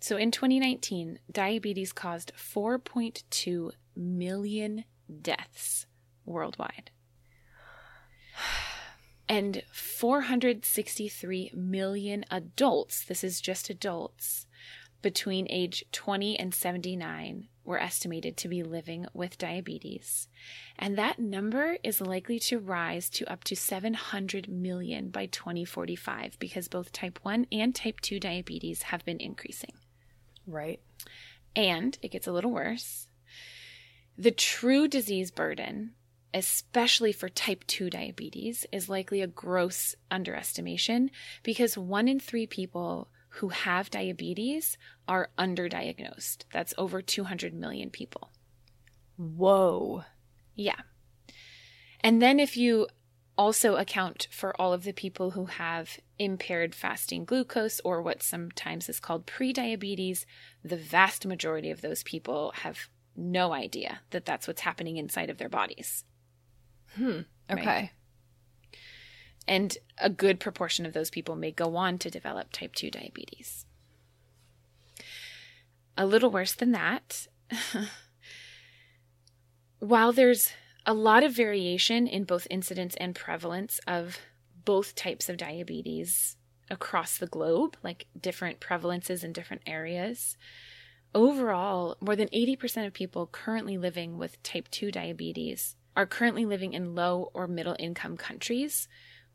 So in 2019, diabetes caused 4.2 million deaths worldwide. And 463 million adults, this is just adults, between age 20 and 79 were estimated to be living with diabetes. And that number is likely to rise to up to 700 million by 2045 because both type 1 and type 2 diabetes have been increasing. Right. And it gets a little worse. The true disease burden, especially for type 2 diabetes, is likely a gross underestimation because 1 in 3 people who have diabetes are underdiagnosed. That's over 200 million people. Whoa. Yeah. And then if you also account for all of the people who have impaired fasting glucose, or what sometimes is called prediabetes. The vast majority of those people have no idea that that's what's happening inside of their bodies. Okay. Right? And a good proportion of those people may go on to develop type 2 diabetes. A little worse than that, while there's a lot of variation in both incidence and prevalence of both types of diabetes across the globe, like different prevalences in different areas, overall, more than 80% of people currently living with type 2 diabetes are currently living in low or middle income countries,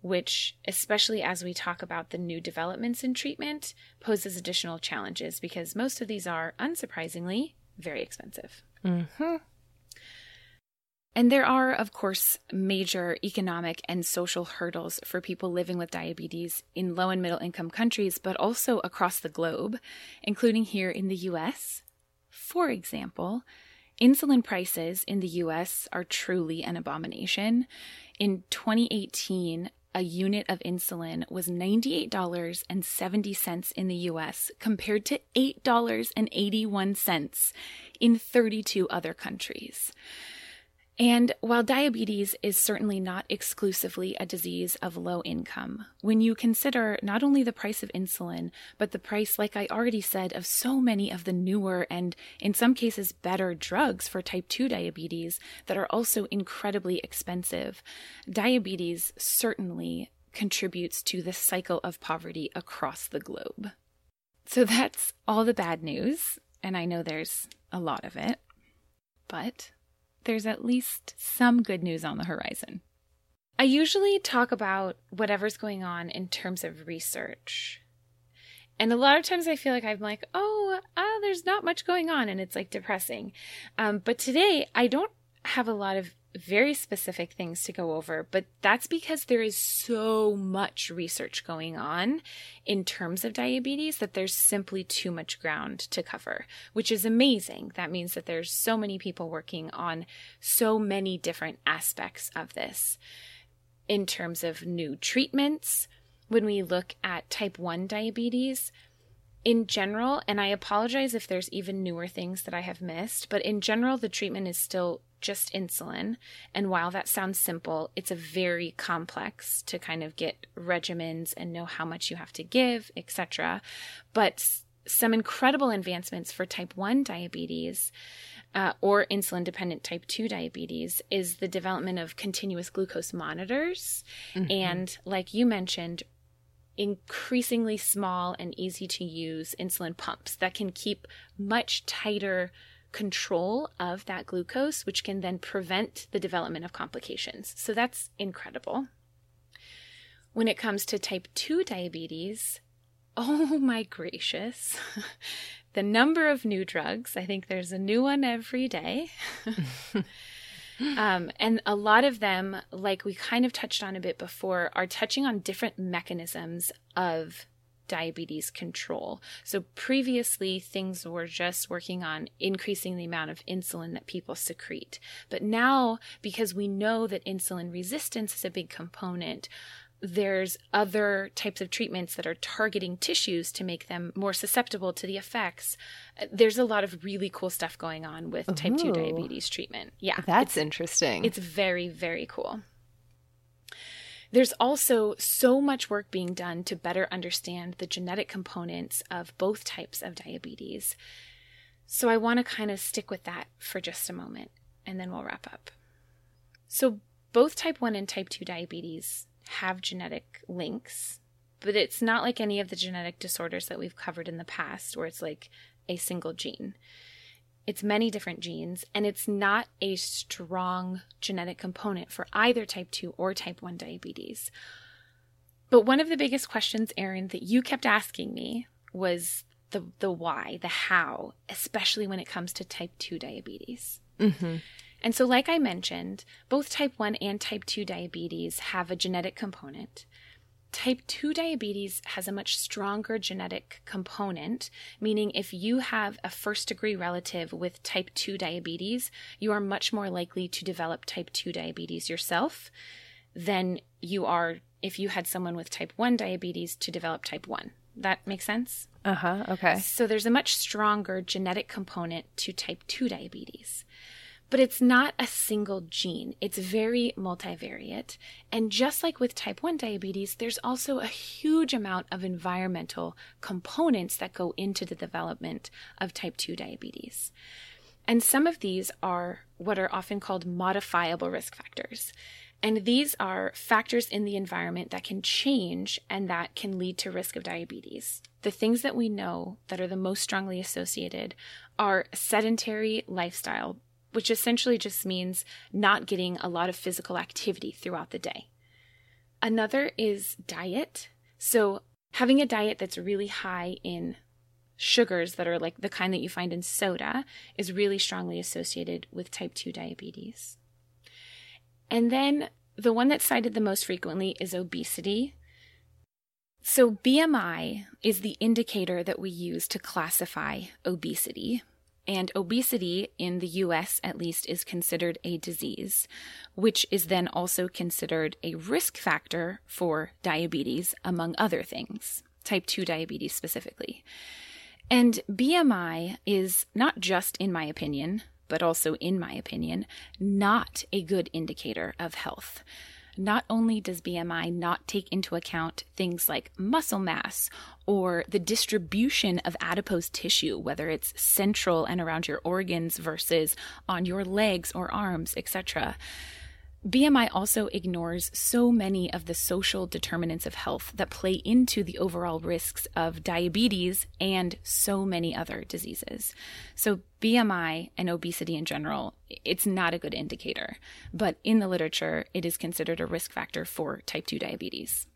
which, especially as we talk about the new developments in treatment, poses additional challenges because most of these are, unsurprisingly, very expensive. Mm-hmm. And there are, of course, major economic and social hurdles for people living with diabetes in low and middle income countries, but also across the globe, including here in the U.S. For example, insulin prices in the U.S. are truly an abomination. In 2018, a unit of insulin was $98.70 in the U.S. compared to $8.81 in 32 other countries. And while diabetes is certainly not exclusively a disease of low income, when you consider not only the price of insulin, but the price, like I already said, of so many of the newer and in some cases better drugs for type 2 diabetes that are also incredibly expensive, diabetes certainly contributes to the cycle of poverty across the globe. So that's all the bad news, and I know there's a lot of it, but there's at least some good news on the horizon. I usually talk about whatever's going on in terms of research. And a lot of times I feel like I'm like, there's not much going on, and it's like depressing. But today I don't have a lot of very specific things to go over, but that's because there is so much research going on in terms of diabetes that there's simply too much ground to cover, which is amazing. That means that there's so many people working on so many different aspects of this. In terms of new treatments, when we look at type 1 diabetes, in general, and I apologize if there's even newer things that I have missed, but in general, the treatment is still just insulin. And while that sounds simple, it's a very complex to kind of get regimens and know how much you have to give, etc. But some incredible advancements for type 1 diabetes or insulin-dependent type 2 diabetes is the development of continuous glucose monitors. Mm-hmm. And like you mentioned, increasingly small and easy to use insulin pumps that can keep much tighter control of that glucose, which can then prevent the development of complications. So that's incredible. When it comes to type 2 diabetes, oh my gracious, the number of new drugs. I think there's a new one every day. And a lot of them, like we kind of touched on a bit before, are touching on different mechanisms of diabetes control. So previously, things were just working on increasing the amount of insulin that people secrete. But now, because we know that insulin resistance is a big component, there's other types of treatments that are targeting tissues to make them more susceptible to the effects. There's a lot of really cool stuff going on with type 2 diabetes treatment. Yeah. That's interesting. It's very, very cool. There's also so much work being done to better understand the genetic components of both types of diabetes. So I want to kind of stick with that for just a moment, and then we'll wrap up. So both type 1 and type 2 diabetes have genetic links, but it's not like any of the genetic disorders that we've covered in the past where it's like a single gene. It's many different genes, and it's not a strong genetic component for either type 2 or type 1 diabetes. But one of the biggest questions, Erin, that you kept asking me was the why, the how, especially when it comes to type 2 diabetes. Mm-hmm. And so like I mentioned, both type 1 and type 2 diabetes have a genetic component. Type 2 diabetes has a much stronger genetic component, meaning if you have a first-degree relative with type 2 diabetes, you are much more likely to develop type 2 diabetes yourself. than you are if you had someone with type 1 diabetes to develop type 1. That makes sense? Uh-huh. Okay. So there's a much stronger genetic component to type 2 diabetes. But it's not a single gene. It's very multivariate. And just like with type 1 diabetes, there's also a huge amount of environmental components that go into the development of type 2 diabetes. And some of these are what are often called modifiable risk factors. And these are factors in the environment that can change and that can lead to risk of diabetes. The things that we know that are the most strongly associated are sedentary lifestyle, which essentially just means not getting a lot of physical activity throughout the day. Another is diet. So having a diet that's really high in sugars that are like the kind that you find in soda is really strongly associated with type 2 diabetes. And then the one that's cited the most frequently is obesity. So BMI is the indicator that we use to classify obesity. And obesity, in the U.S. at least, is considered a disease, which is then also considered a risk factor for diabetes, among other things, type 2 diabetes specifically. And BMI is not just, in my opinion, but also in my opinion, not a good indicator of health. Not only does BMI not take into account things like muscle mass or the distribution of adipose tissue, whether it's central and around your organs versus on your legs or arms, etc., BMI also ignores so many of the social determinants of health that play into the overall risks of diabetes and so many other diseases. So BMI and obesity in general, it's not a good indicator, but in the literature, it is considered a risk factor for type 2 diabetes.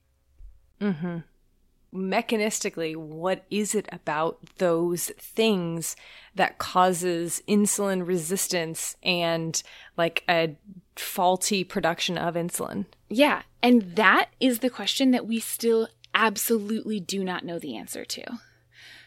Mm-hmm. Mechanistically, what is it about those things that causes insulin resistance and like a faulty production of insulin? Yeah. And that is the question that we still absolutely do not know the answer to.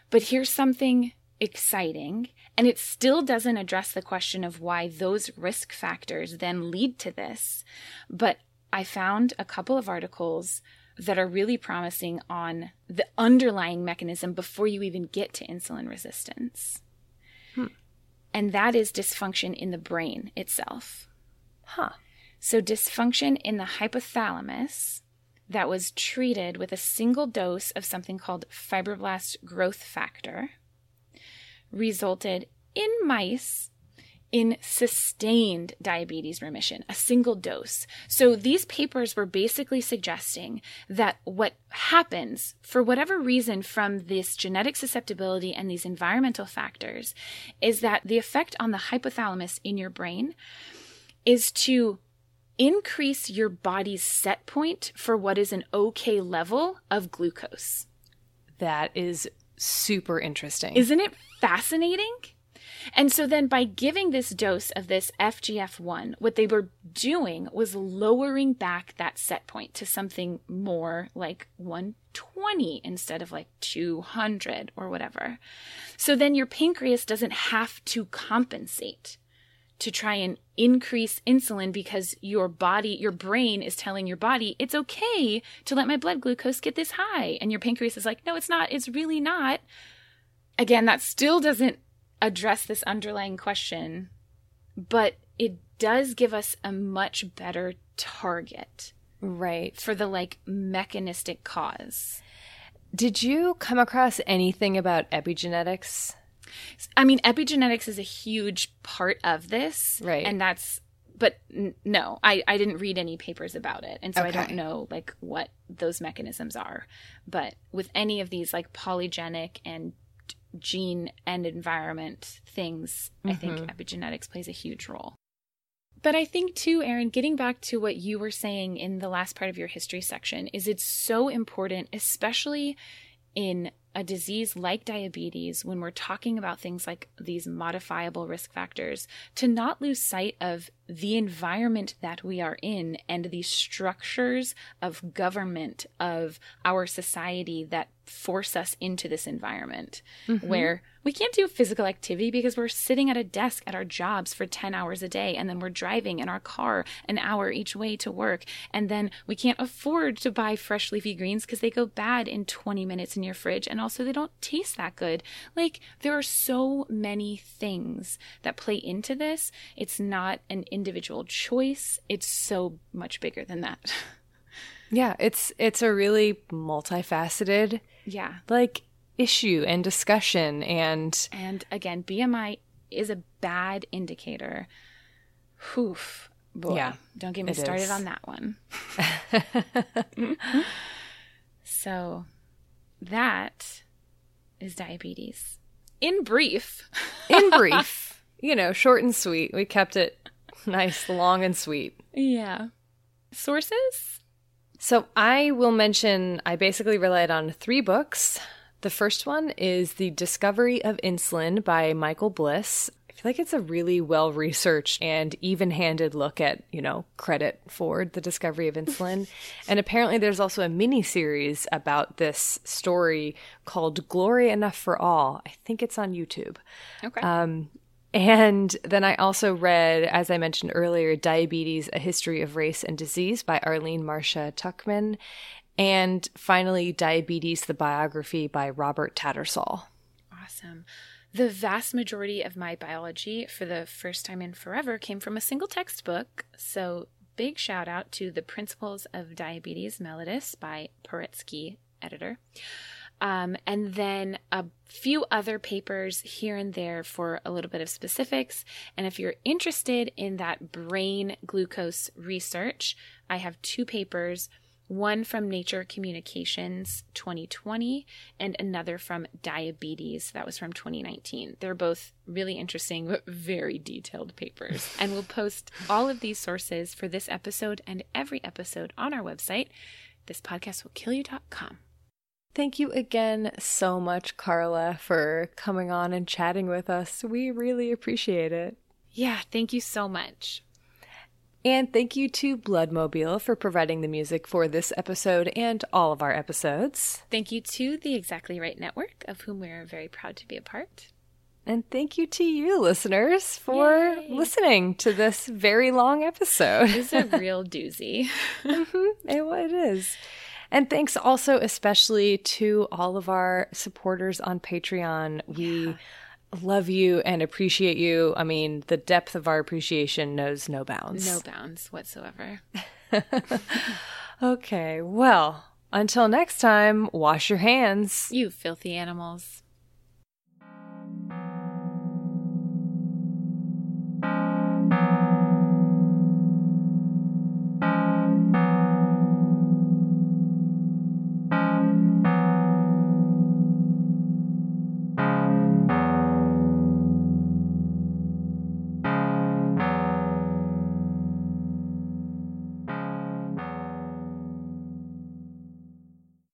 But here's something exciting, and it still doesn't address the question of why those risk factors then lead to this. But I found a couple of articles that are really promising on the underlying mechanism before you even get to insulin resistance. And that is dysfunction in the brain itself. So dysfunction in the hypothalamus that was treated with a single dose of something called fibroblast growth factor resulted in mice in sustained diabetes remission, a single dose. So these papers were basically suggesting that what happens, for whatever reason, from this genetic susceptibility and these environmental factors, is that the effect on the hypothalamus in your brain is to increase your body's set point for what is an okay level of glucose. That is super interesting. Isn't it fascinating? And so then by giving this dose of this FGF1, what they were doing was lowering back that set point to something more like 120 instead of like 200 or whatever. So then your pancreas doesn't have to compensate to try and increase insulin because your body, your brain is telling your body, it's okay to let my blood glucose get this high. And your pancreas is like, no, it's not. It's really not. Again, that still doesn't address this underlying question, but it does give us a much better target, right, for the like mechanistic cause. Did you come across anything about epigenetics? I mean, epigenetics is a huge part of this, right? And that's, but no, I didn't read any papers about it, and so I don't know like what those mechanisms are. But with any of these like polygenic and gene and environment things, I think epigenetics plays a huge role. But I think too, Erin, getting back to what you were saying in the last part of your history section, is it's so important, especially in a disease like diabetes, when we're talking about things like these modifiable risk factors, to not lose sight of the environment that we are in and the structures of government, of our society that force us into this environment where We can't do physical activity because we're sitting at a desk at our jobs for 10 hours a day, and then we're driving in our car an hour each way to work, and then we can't afford to buy fresh leafy greens because they go bad in 20 minutes in your fridge, and also they don't taste that good. Like, there are so many things that play into this. It's not an individual choice. It's so much bigger than that. Yeah, it's a really multifaceted issue and discussion. And again, BMI is a bad indicator. Oof, boy, yeah, don't get me started on that one. Mm-hmm. So that is diabetes. In brief. You know, short and sweet. We kept it nice, long and sweet. Yeah. Sources? So I will mention, I basically relied on 3 books. The first one is The Discovery of Insulin by Michael Bliss. I feel like it's a really well-researched and even-handed look at, you know, credit for the discovery of insulin. And apparently there's also a mini-series about this story called Glory Enough for All. I think it's on YouTube. Okay. And then I also read, as I mentioned earlier, Diabetes, A History of Race and Disease by Arlene Marcia Tuckman. And finally, Diabetes, The Biography by Robert Tattersall. Awesome. The vast majority of my biology for the first time in forever came from a single textbook. So big shout out to The Principles of Diabetes Mellitus by Poretsky, editor. And then a few other papers here and there for a little bit of specifics. And if you're interested in that brain glucose research, I have 2 papers, one from Nature Communications 2020 and another from Diabetes. That was from 2019. They're both really interesting, but very detailed papers. And we'll post all of these sources for this episode and every episode on our website, thispodcastwillkillyou.com. Thank you again so much, Carla, for coming on and chatting with us. We really appreciate it. Yeah, thank you so much. And thank you to Bloodmobile for providing the music for this episode and all of our episodes. Thank you to the Exactly Right Network, of whom we are very proud to be a part. And thank you to you, listeners, for listening to this very long episode. It's a real doozy. It is. And thanks also especially to all of our supporters on Patreon. We love you and appreciate you. I mean, the depth of our appreciation knows no bounds. No bounds whatsoever. Okay, well, until next time, wash your hands. You filthy animals.